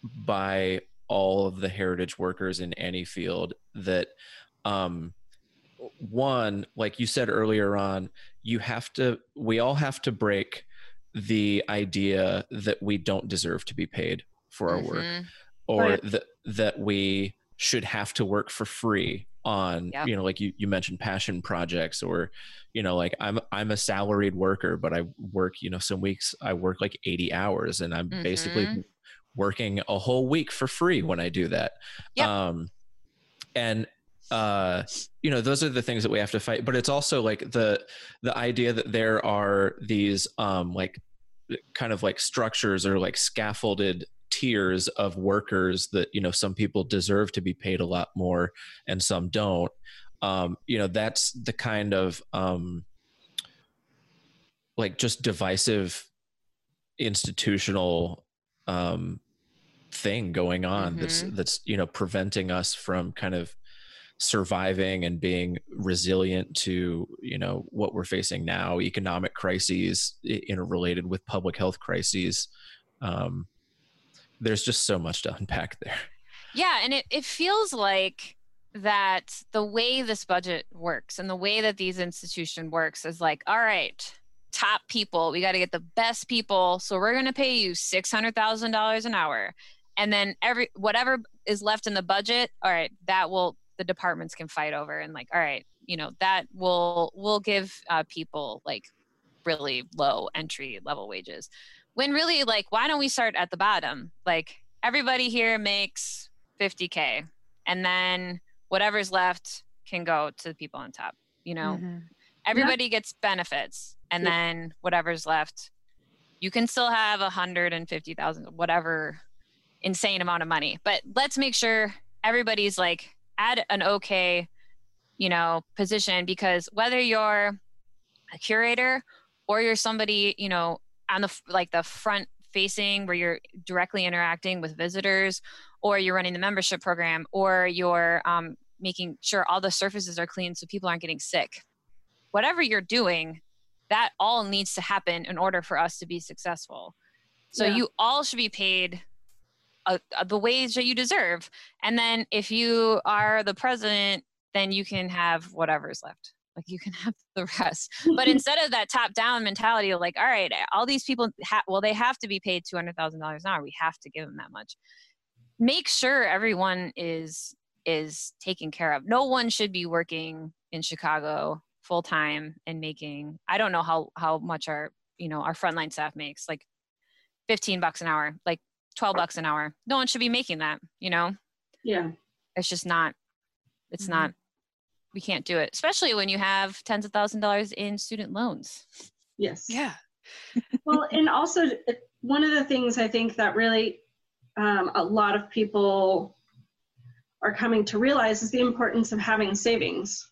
by all of the heritage workers in any field that, one, like you said earlier on, we all have to break the idea that we don't deserve to be paid for our work, or that we should have to work for free on, you know, like you mentioned passion projects, or, you know, like I'm a salaried worker, but I work, you know, some weeks I work like 80 hours and I'm basically working a whole week for free when I do that. You know, those are the things that we have to fight, but it's also like the idea that there are these, like, kind of like structures or like scaffolded tiers of workers that, you know, some people deserve to be paid a lot more and some don't. You know, that's the kind of like just divisive institutional thing going on that's, you know, preventing us from kind of surviving and being resilient to, you know, what we're facing now, economic crises interrelated with public health crises. There's just so much to unpack there. Yeah. And it feels like that the way this budget works and the way that these institutions works is like, all right, top people, we got to get the best people. So we're going to pay you $600,000 an hour. And then whatever is left in the budget, all right, that will, the departments can fight over and like, all right, you know, that will give people like really low entry level wages. When really like, why don't we start at the bottom? Like everybody here makes 50K and then whatever's left can go to the people on top, you know, everybody gets benefits and then whatever's left, you can still have 150,000, whatever insane amount of money, but let's make sure everybody's like, at an okay, you know, position, because whether you're a curator or you're somebody, you know, on the like the front facing where you're directly interacting with visitors, or you're running the membership program, or you're making sure all the surfaces are clean so people aren't getting sick. Whatever you're doing, that all needs to happen in order for us to be successful. So you all should be paid the wage that you deserve, and then if you are the president, then you can have whatever's left. Like you can have the rest. But instead of that top-down mentality, of like, all right, all these people, they have to be paid $200,000 an hour. We have to give them that much. Make sure everyone is taken care of. No one should be working in Chicago full time and making, I don't know how much our, you know, our frontline staff makes, like $15 an hour, like $12 an hour. No one should be making that, you know? Yeah. It's just not, it's not, we can't do it, especially when you have tens of thousands of dollars in student loans. Yes. Yeah. Well, and also one of the things I think that really a lot of people are coming to realize is the importance of having savings.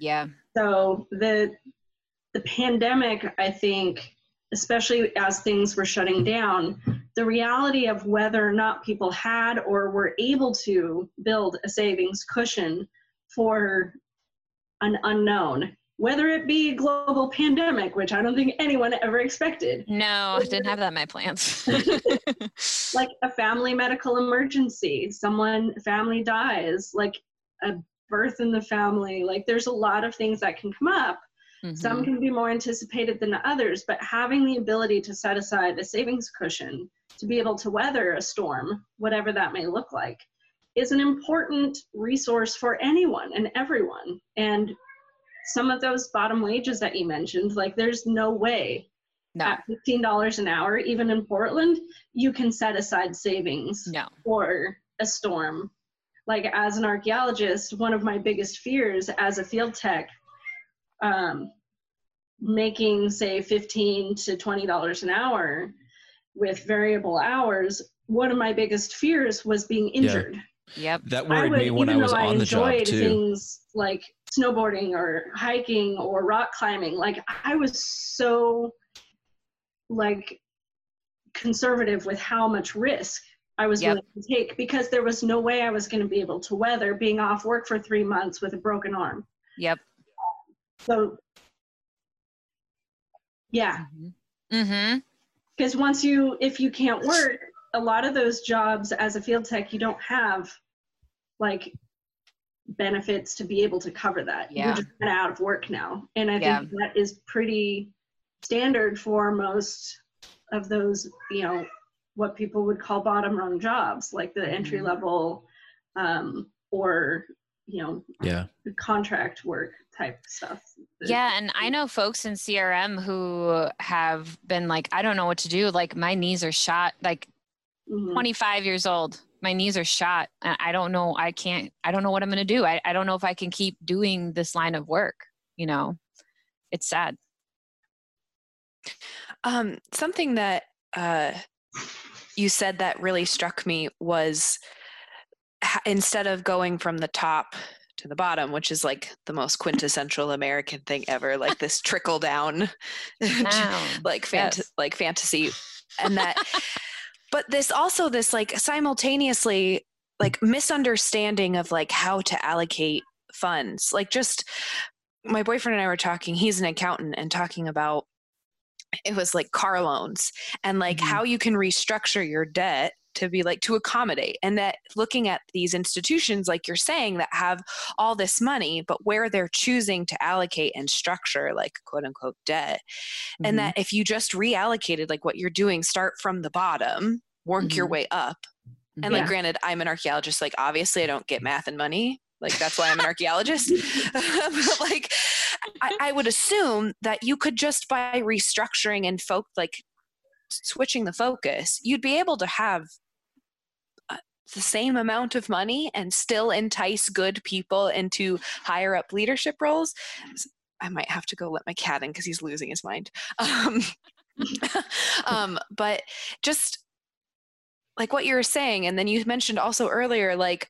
Yeah. So the pandemic, I think, especially as things were shutting down, the reality of whether or not people had or were able to build a savings cushion for an unknown, whether it be a global pandemic, which I don't think anyone ever expected. No, I didn't have that in my plans. Like a family medical emergency, someone, family dies, like a birth in the family. Like there's a lot of things that can come up. Some can be more anticipated than others, but having the ability to set aside a savings cushion to be able to weather a storm, whatever that may look like, is an important resource for anyone and everyone. And some of those bottom wages that you mentioned, like there's no way at $15 an hour, even in Portland, you can set aside savings for a storm. Like as an archaeologist, one of my biggest fears as a field tech, making say $15 to $20 an hour with variable hours, one of my biggest fears was being injured. That worried me when I was on the job too. I enjoyed things like snowboarding or hiking or rock climbing. Like I was so like conservative with how much risk I was willing to take because there was no way I was going to be able to weather being off work for 3 months with a broken arm. So, yeah, because once if you can't work, a lot of those jobs as a field tech, you don't have like benefits to be able to cover that. You're just kind of out of work now. And I think that is pretty standard for most of those, you know, what people would call bottom rung jobs, like the entry level or you know, the contract work type stuff. Yeah. And I know folks in CRM who have been like, I don't know what to do. Like my knees are shot, like 25 years old, my knees are shot. And I don't know. I don't know what I'm going to do. I don't know if I can keep doing this line of work. You know, it's sad. Something that you said that really struck me was instead of going from the top to the bottom, which is like the most quintessential American thing ever, like this trickle down, wow. Like fantasy, and that, but this also this like simultaneously like misunderstanding of like how to allocate funds. Like just my boyfriend and I were talking, he's an accountant, and talking about, it was like car loans and like mm-hmm. how you can restructure your debt to be like to accommodate, and that looking at these institutions, like you're saying, that have all this money, but where they're choosing to allocate and structure like quote unquote debt. Mm-hmm. And that if you just reallocated like what you're doing, start from the bottom, work mm-hmm. your way up. And yeah. like, granted, I'm an archaeologist. Like, obviously I don't get math and money. Like, that's why I'm an archaeologist. But like, I would assume that you could just by restructuring and like switching the focus, you'd be able to have the same amount of money and still entice good people into higher up leadership roles. I might have to go let my cat in because he's losing his mind. But just like what you were saying, and then you mentioned also earlier, like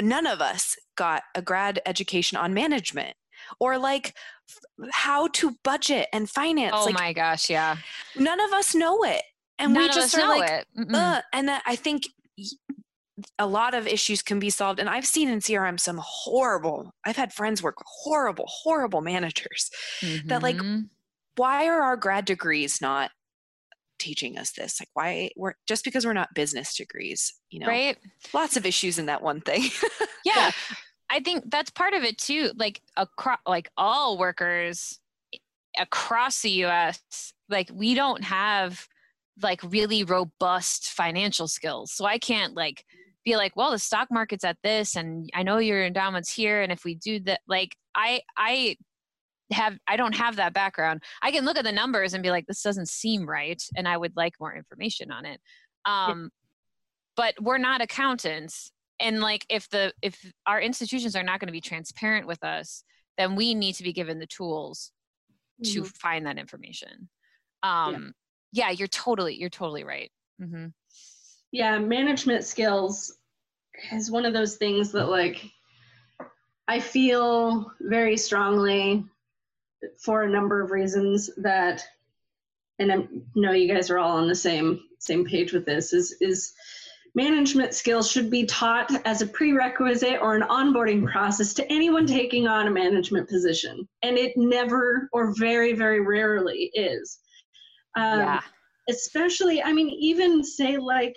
none of us got a grad education on management or like how to budget and finance. Oh like, my gosh. Yeah. None of us know it. And none we just are like, and that I think a lot of issues can be solved. And I've seen in CRM some horrible, I've had friends work with horrible, horrible managers mm-hmm. that like, why are our grad degrees not teaching us this? Like why we're just because we're not business degrees, you know, right? Lots of issues in that one thing. Yeah. I think that's part of it too. Like all workers across the U.S., like we don't have like really robust financial skills. So I can't like be like, well, the stock market's at this, and I know your endowment's here, and if we do that, like I don't have that background. I can look at the numbers and be like, this doesn't seem right, and I would like more information on it. But we're not accountants. And like, if our institutions are not going to be transparent with us, then we need to be given the tools mm-hmm. to find that information. Yeah, you're totally right. Mm-hmm. Yeah. Management skills is one of those things that like, I feel very strongly for a number of reasons that, and I'm, you know, you guys are all on the same page with this is, management skills should be taught as a prerequisite or an onboarding process to anyone taking on a management position. And it never, or very, very rarely is. Yeah. Especially, I mean, even say like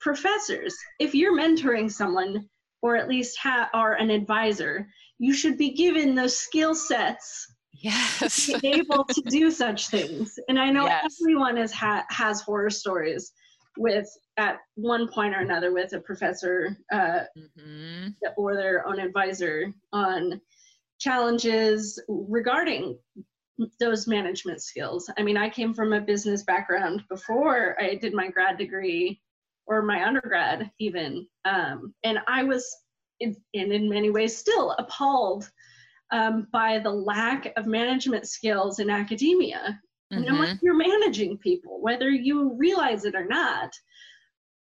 professors, if you're mentoring someone or at least are an advisor, you should be given those skill sets. Yes. To be able to do such things. And I know yes. everyone has horror stories with, at one point or another, with a professor mm-hmm. or their own advisor on challenges regarding those management skills. I mean, I came from a business background before I did my grad degree or my undergrad even. And I was, in many ways, still appalled by the lack of management skills in academia. Mm-hmm. And when you're managing people, whether you realize it or not,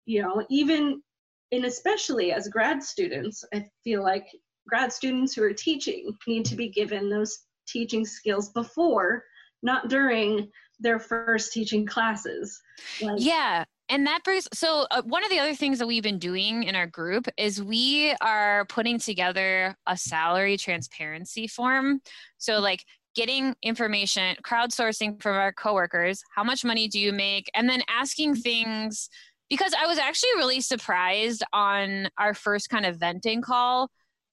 you know, even and especially as grad students, I feel like grad students who are teaching need to be given those teaching skills before, not during their first teaching classes. Like, yeah. And that brings, so one of the other things that we've been doing in our group is we are putting together a salary transparency form. So like getting information, crowdsourcing from our coworkers, how much money do you make? And then asking things, because I was actually really surprised on our first kind of venting call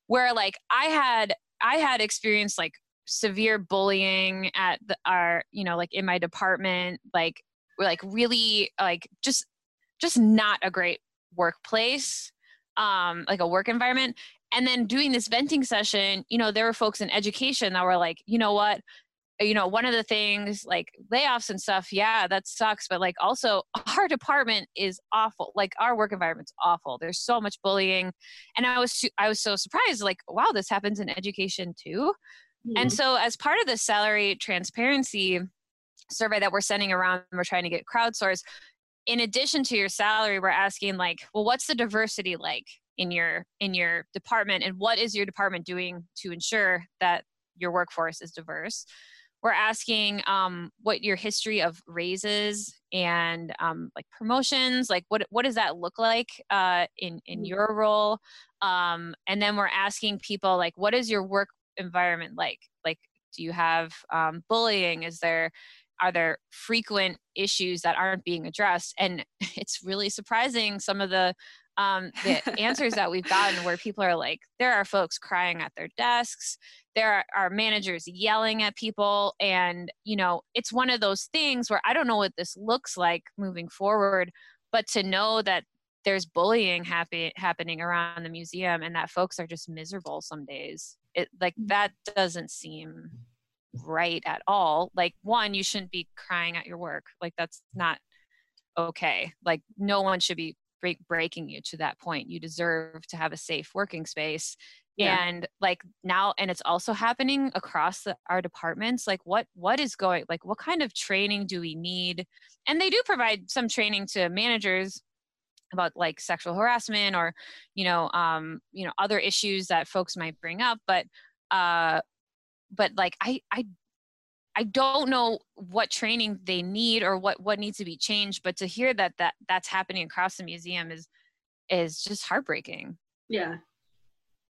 where like I had experienced like severe bullying at our, you know, like in my department, like we're like really like just not a great workplace, like a work environment. And then doing this venting session, you know, there were folks in education that were like, you know what, you know, one of the things like layoffs and stuff, yeah, that sucks. But like also our department is awful. Like our work environment's awful. There's so much bullying. And I was so surprised, like, wow, this happens in education too. Mm-hmm. And so as part of the salary transparency survey that we're sending around, we're trying to get crowdsourced, in addition to your salary, we're asking like, well, what's the diversity like in your department, and what is your department doing to ensure that your workforce is diverse? We're asking what your history of raises and like promotions, like what does that look like in your role? And then we're asking people like, what is your work environment like? Like, do you have bullying? Are there frequent issues that aren't being addressed? And it's really surprising some of the answers that we've gotten, where people are like, there are folks crying at their desks, there are managers yelling at people. And, you know, it's one of those things where I don't know what this looks like moving forward, but to know that there's bullying happening around the museum and that folks are just miserable some days, it, like, that doesn't seem right at all. Like, one, you shouldn't be crying at your work. Like, that's not okay. Like, no one should be breaking you to that point. You deserve to have a safe working space. Yeah. And like now, and it's also happening across our departments. Like what is going, like what kind of training do we need? And they do provide some training to managers about like sexual harassment or, you know, other issues that folks might bring up. But like, I don't know what training they need or what needs to be changed, but to hear that's happening across the museum is just heartbreaking. Yeah.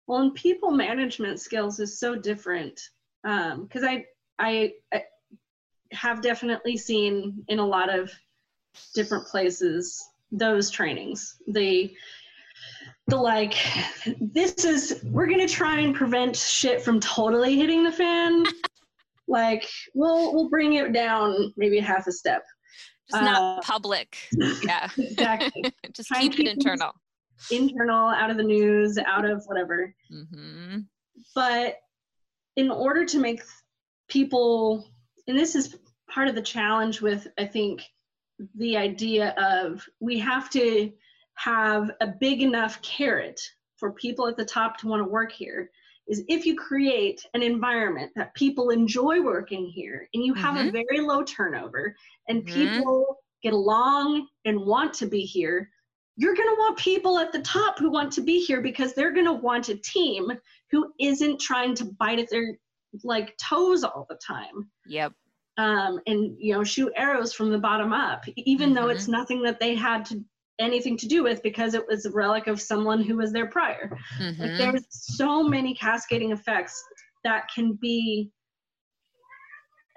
Well, and people management skills is so different, because I have definitely seen in a lot of different places those trainings. The like, this is, we're gonna try and prevent shit from totally hitting the fan. Like, we'll bring it down maybe half a step. Just not public. Yeah. Exactly. Just keep it internal. Internal, out of the news, out of whatever. Mm-hmm. But in order to make people, and this is part of the challenge with, I think, the idea of we have to have a big enough carrot for people at the top to want to work here, is if you create an environment that people enjoy working here and you have mm-hmm. a very low turnover and mm-hmm. people get along and want to be here, you're going to want people at the top who want to be here, because they're going to want a team who isn't trying to bite at their like toes all the time. Yep. And, you know, shoot arrows from the bottom up, even mm-hmm. though it's nothing that they had to anything to do with, because it was a relic of someone who was there prior. Mm-hmm. Like, there's so many cascading effects that can be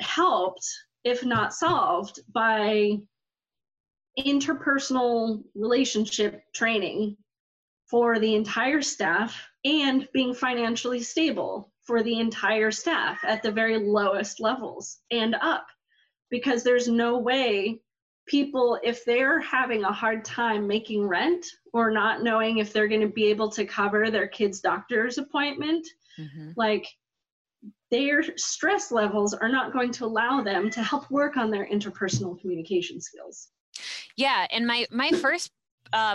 helped, if not solved, by interpersonal relationship training for the entire staff and being financially stable for the entire staff at the very lowest levels and up, because there's no way people, if they're having a hard time making rent or not knowing if they're going to be able to cover their kid's doctor's appointment, mm-hmm. like their stress levels are not going to allow them to help work on their interpersonal communication skills. Yeah. And my first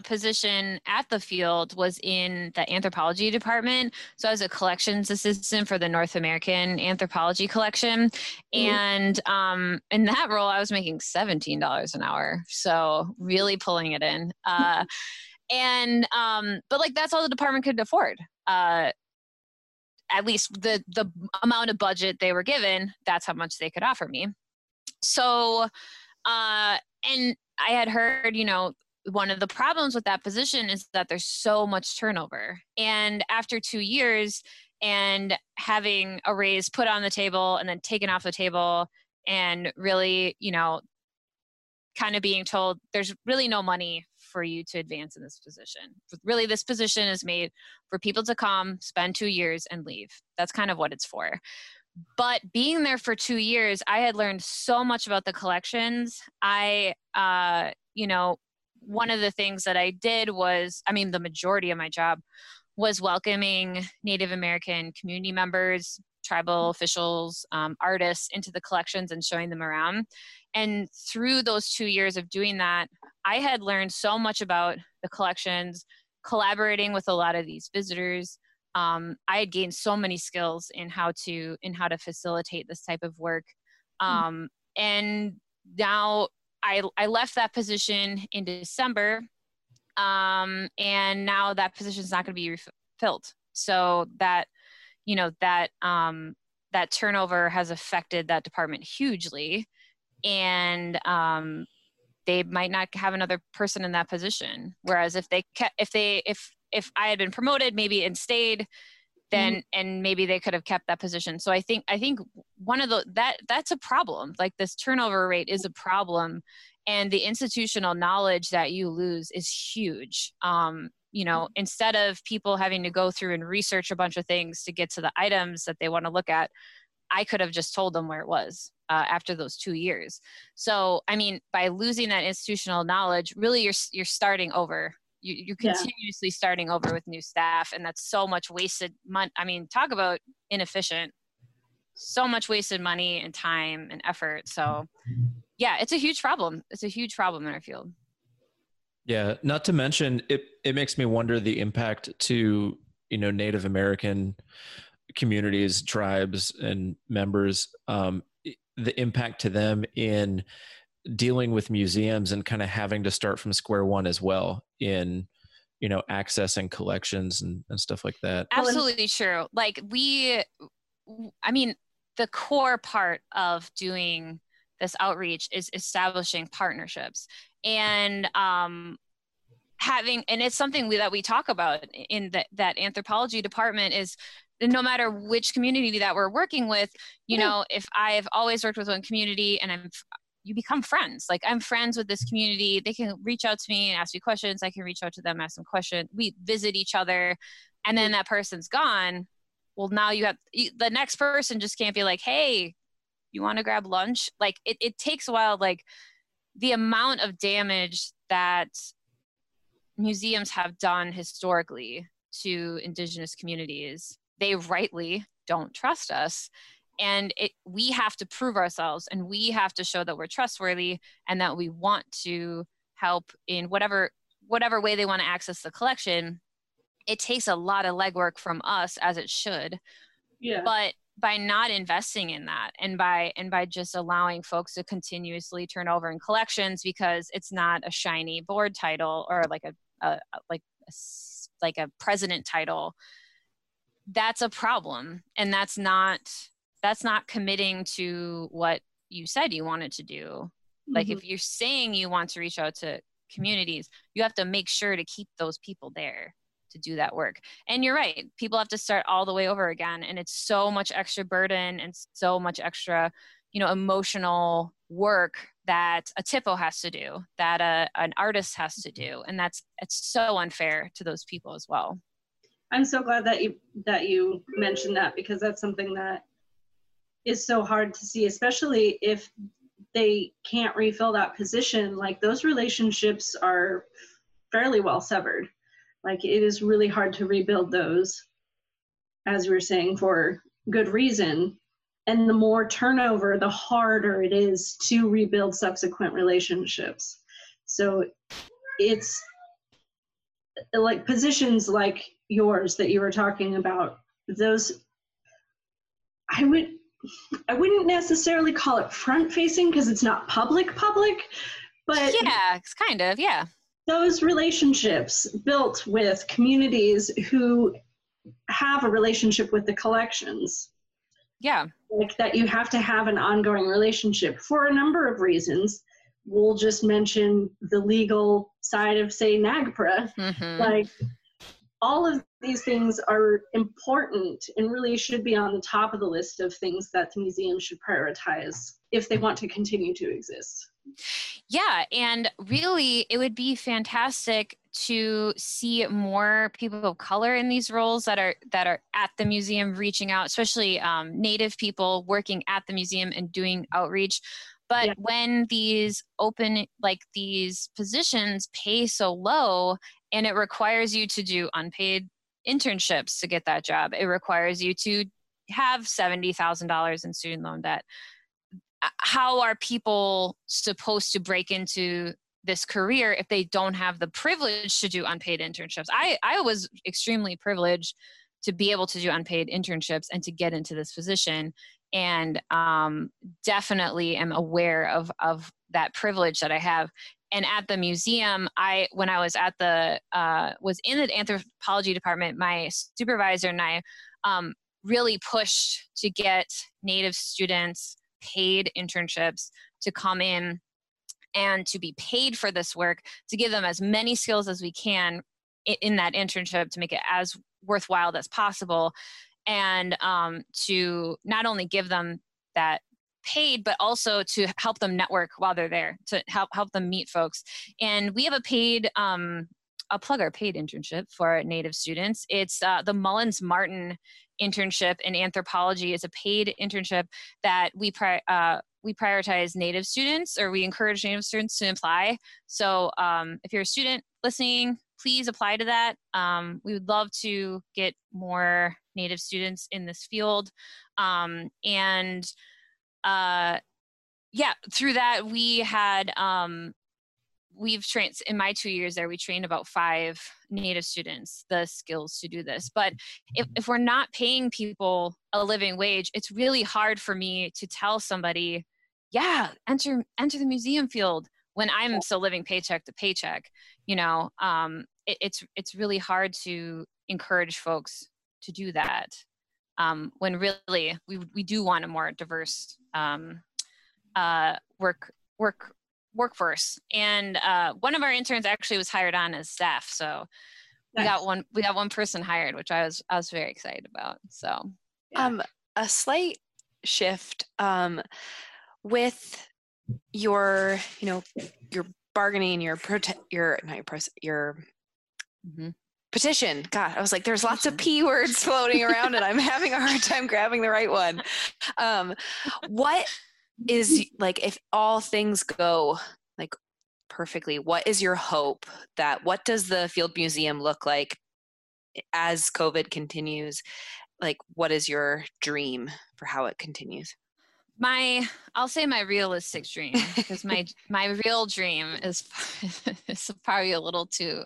position at the field was in the anthropology department. So I was a collections assistant for the North American Anthropology Collection. And in that role, I was making $17 an hour. So really pulling it in. But like, that's all the department could afford. At least the amount of budget they were given, that's how much they could offer me. So, and I had heard, you know, one of the problems with that position is that there's so much turnover. And after 2 years and having a raise put on the table and then taken off the table and really, you know, kind of being told there's really no money for you to advance in this position. Really, this position is made for people to come, spend 2 years and leave. That's kind of what it's for. But being there for 2 years, I had learned so much about the collections. One of the things that I did was, the majority of my job was welcoming Native American community members, tribal officials, artists into the collections and showing them around. And through those 2 years of doing that, I had learned so much about the collections, collaborating with a lot of these visitors. I had gained so many skills in how to facilitate this type of work. And now I left that position in December, and now that position is not going to be filled. So that, you know, that that turnover has affected that department hugely, and they might not have another person in that position. Whereas if they kept, if I had been promoted maybe and stayed, then and maybe they could have kept that position. So I think one of the that's a problem. Like, this turnover rate is a problem, and the institutional knowledge that you lose is huge. You know, instead of people having to go through and research a bunch of things to get to the items that they want to look at, I could have just told them where it was after those 2 years. So, I mean, by losing that institutional knowledge, really you're starting over. You're continuously starting over with new staff, and that's so much wasted money. I mean, talk about inefficient. So much wasted money and time and effort. So, yeah, it's a huge problem. It's a huge problem in our field. Yeah, not to mention it makes me wonder the impact to, you know, Native American communities, tribes, and members, the impact to them in dealing with museums and kind of having to start from square one as well in, you know, accessing collections and stuff like that. Absolutely true. Like, I mean, the core part of doing this outreach is establishing partnerships. And it's something that we talk about in that anthropology department is, no matter which community that we're working with, you know, if I've always worked with one community and you become friends. Like, I'm friends with this community. They can reach out to me and ask me questions. I can reach out to them, ask them questions. We visit each other, and then that person's gone. Well, now the next person just can't be like, hey, you want to grab lunch? Like, it takes a while. Like, the amount of damage that museums have done historically to indigenous communities, they rightly don't trust us. And we have to prove ourselves, and we have to show that we're trustworthy and that we want to help in whatever way they want to access the collection. It takes a lot of legwork from us, as it should. Yeah. But by not investing in that, and by just allowing folks to continuously turn over in collections because it's not a shiny board title or like a president title, that's a problem, and that's not committing to what you said you wanted to do. Mm-hmm. Like, if you're saying you want to reach out to communities, you have to make sure to keep those people there to do that work. And you're right, people have to start all the way over again, and it's so much extra burden and so much extra, you know, emotional work that a TIPO has to do, that an artist has to do, and it's so unfair to those people as well. I'm so glad that you mentioned that, because that's something that is so hard to see, especially if they can't refill that position. Like, those relationships are fairly well severed. Like, it is really hard to rebuild those, as we were saying, for good reason. And the more turnover, the harder it is to rebuild subsequent relationships. So it's like positions like yours that you were talking about, those, I wouldn't necessarily call it front-facing because it's not public, but yeah, it's kind of, yeah. Those relationships built with communities who have a relationship with the collections. Yeah. Like, that you have to have an ongoing relationship for a number of reasons. We'll just mention the legal side of, say, NAGPRA. Mm-hmm. Like, all of these things are important and really should be on the top of the list of things that the museum should prioritize if they want to continue to exist. Yeah, and really, it would be fantastic to see more people of color in these roles that are at the museum reaching out, especially Native people working at the museum and doing outreach. But yeah, when these positions pay so low, and it requires you to do unpaid internships to get that job, it requires you to have $70,000 in student loan debt. How are people supposed to break into this career if they don't have the privilege to do unpaid internships? I was extremely privileged to be able to do unpaid internships and to get into this position, and definitely am aware of that privilege that I have. And at the museum, when I was in the anthropology department, my supervisor and I really pushed to get Native students paid internships to come in and to be paid for this work, to give them as many skills as we can in that internship to make it as worthwhile as possible, and to not only give them that paid, but also to help them network while they're there, to help them meet folks. And we have a paid, I'll plug our paid internship for Native students. It's the Mullins Martin Internship in Anthropology. Is a paid internship that we prioritize Native students, or we encourage Native students to apply. So if you're a student listening, please apply to that. We would love to get more Native students in this field. Yeah, through that we had, we've trained, in my 2 years there, we trained about 5 Native students, the skills to do this. But if we're not paying people a living wage, it's really hard for me to tell somebody, yeah, enter the museum field when I'm still living paycheck to paycheck. You know, it's really hard to encourage folks to do that. When really we do want a more diverse workforce, and one of our interns actually was hired on as staff, so nice. we got one person hired, which I was very excited about. So yeah. A slight shift with your your bargaining, your mm-hmm. petition. God, I was like, there's lots of P words floating around and I'm having a hard time grabbing the right one. What is, like, if all things go like perfectly, what is your hope that, what does the Field Museum look like as COVID continues? Like, what is your dream for how it continues? I'll say my realistic dream, because my real dream is probably a little too,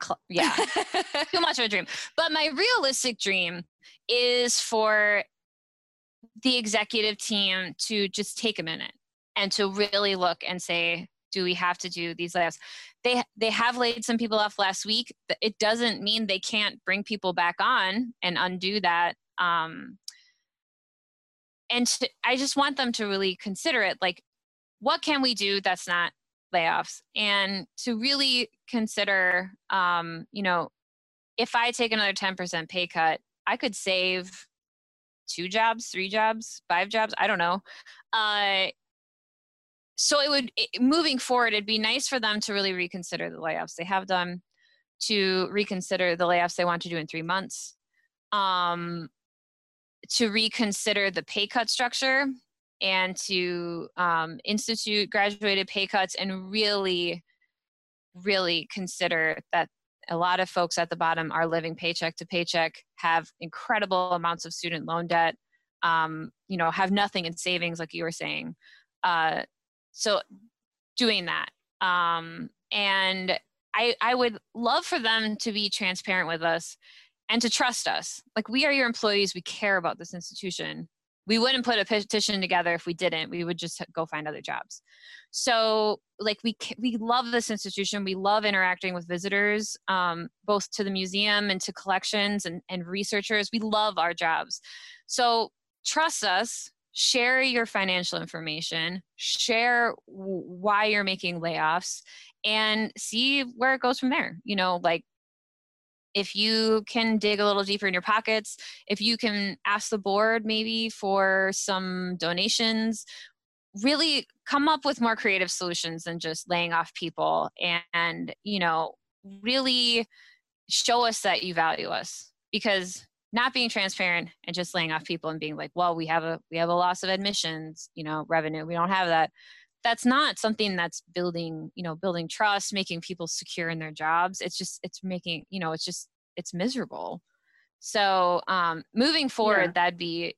too much of a dream. But my realistic dream is for the executive team to just take a minute and to really look and say, do we have to do these layoffs? They have laid some people off last week. But it doesn't mean they can't bring people back on and undo that. I just want them to really consider it. Like, what can we do that's not layoffs? And to really consider, if I take another 10% pay cut, I could save 2 jobs, 3 jobs, 5 jobs. I don't know. So moving forward, it'd be nice for them to really reconsider the layoffs they have done, to reconsider the layoffs they want to do in 3 months, to reconsider the pay cut structure, and to institute graduated pay cuts, and really, really consider that a lot of folks at the bottom are living paycheck to paycheck, have incredible amounts of student loan debt, have nothing in savings, like you were saying. So doing that. And I would love for them to be transparent with us and to trust us. Like, we are your employees. We care about this institution. We wouldn't put a petition together if we didn't. We would just go find other jobs. So, like, we love this institution. We love interacting with visitors, both to the museum and to collections and researchers. We love our jobs. So trust us, share your financial information, share why you're making layoffs, and see where it goes from there. If you can dig a little deeper in your pockets, if you can ask the board maybe for some donations, really come up with more creative solutions than just laying off people, and really show us that you value us. Because not being transparent and just laying off people and being like, well, we have a loss of admissions, revenue, we don't have that. That's not something that's building trust, making people secure in their jobs. It's miserable. So moving forward, That'd be,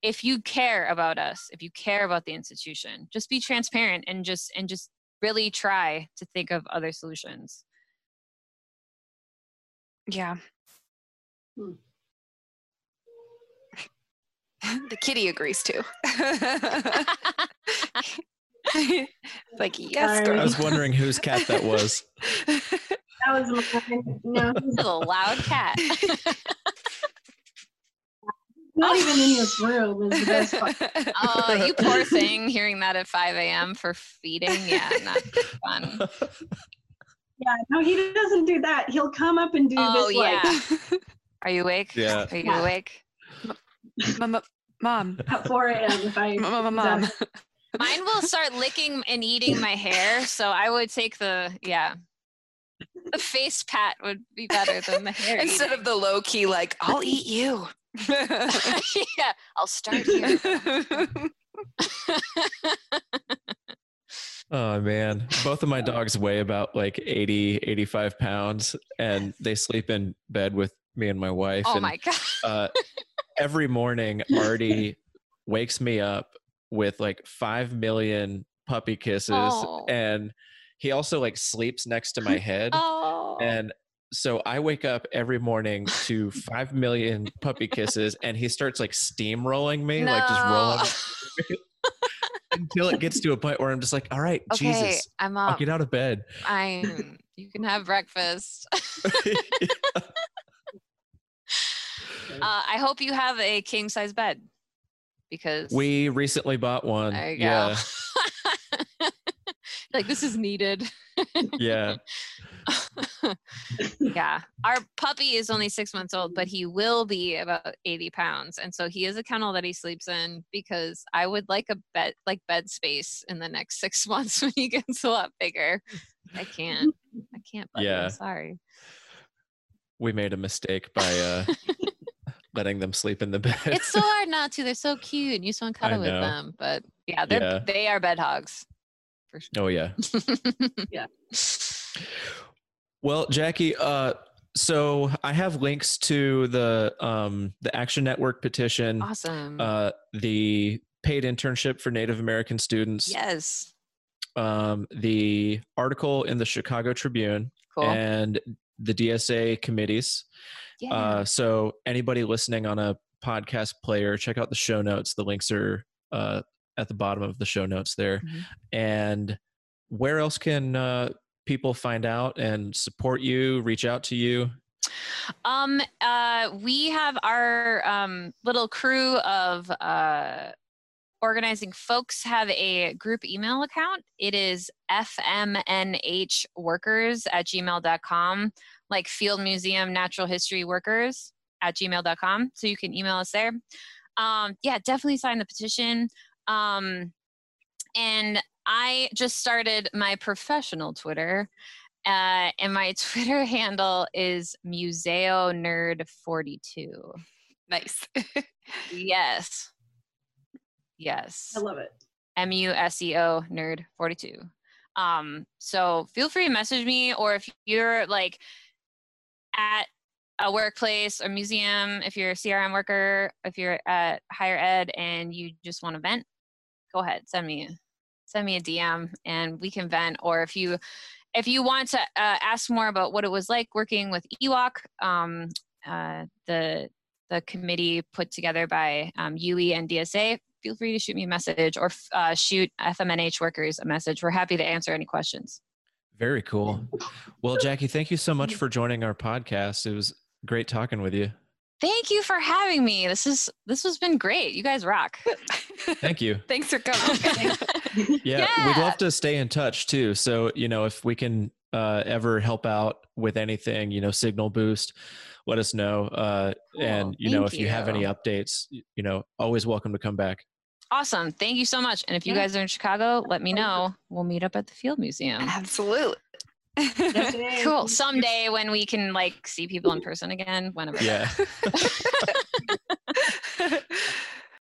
if you care about us, if you care about the institution, just be transparent and just really try to think of other solutions. Yeah. The kitty agrees too. Like, yes, girl. I was wondering whose cat that was. That was mine. No, he's a loud cat. Not even in this room is the best part. Oh, you poor thing, hearing that at 5 a.m. for feeding. Yeah, not fun. Yeah, no, he doesn't do that. He'll come up and do this. Oh, yeah. Like, are you awake? Yeah. Are you awake? Mom. At 4 a.m. if I... Mom. Mine will start licking and eating my hair, so I would take the, the face pat would be better than the hair. Instead of the low key, like, I'll eat you. Yeah, I'll start here. Oh man, both of my dogs weigh about like 80-85 pounds, and they sleep in bed with me and my wife. Oh my god. Every morning Artie wakes me up with like 5 million puppy kisses. Oh. And he also like sleeps next to my head. Oh. And so I wake up every morning to 5 million puppy kisses, and he starts like steamrolling me, like just rolling until it gets to a point where I'm just like, all right, okay, Jesus, I'm up. I'll get out of bed. You can have breakfast. I hope you have a king size bed, because we recently bought one. There you go. Yeah. Like, this is needed. Yeah. Yeah. Our puppy is only 6 months old, but he will be about 80 pounds. And so he is a kennel that he sleeps in, because I would like a bed, like bed space in the next 6 months when he gets a lot bigger. I can't, buddy. Yeah. I'm sorry. We made a mistake by letting them sleep in the bed. It's so hard not to. They're so cute and you just want to cuddle with them. But yeah, they are bed hogs. For sure. Oh yeah. Yeah. Well, Jackie, so I have links to the Action Network petition. Awesome. The paid internship for Native American students. Yes. The article in the Chicago Tribune. Cool. And the DSA committees. Yeah. So anybody listening on a podcast player, check out the show notes. The links are at the bottom of the show notes there. Mm-hmm. And where else can people find out and support you, reach out to you? We have our little crew of organizing folks have a group email account. It is fmnhworkers@gmail.com, like Field Museum Natural History Workers @gmail.com. So you can email us there. Yeah, definitely sign the petition. And I just started my professional Twitter, and my Twitter handle is MuseoNerd42. Nice. Yes. Yes. I love it. MUSEO Nerd 42. So feel free to message me, or if you're like at a workplace or museum, if you're a CRM worker, if you're at higher ed and you just want to vent, go ahead, send me a DM and we can vent. Or if you want to ask more about what it was like working with EWOC, the committee put together by UE and DSA, feel free to shoot me a message, or shoot FMNH workers a message. We're happy to answer any questions. Very cool. Well, Jackie, thank you so much for joining our podcast. It was great talking with you. Thank you for having me. This has been great. You guys rock. Thank you. Thanks for coming. Yeah, we'd love to stay in touch too. So, if we can ever help out with anything, Signal Boost, let us know. Cool. And, if you have any updates, always welcome to come back. Awesome. Thank you so much. And if you guys are in Chicago, let me know. We'll meet up at the Field Museum. Absolutely. Cool. Someday when we can see people in person again, whenever. Yeah.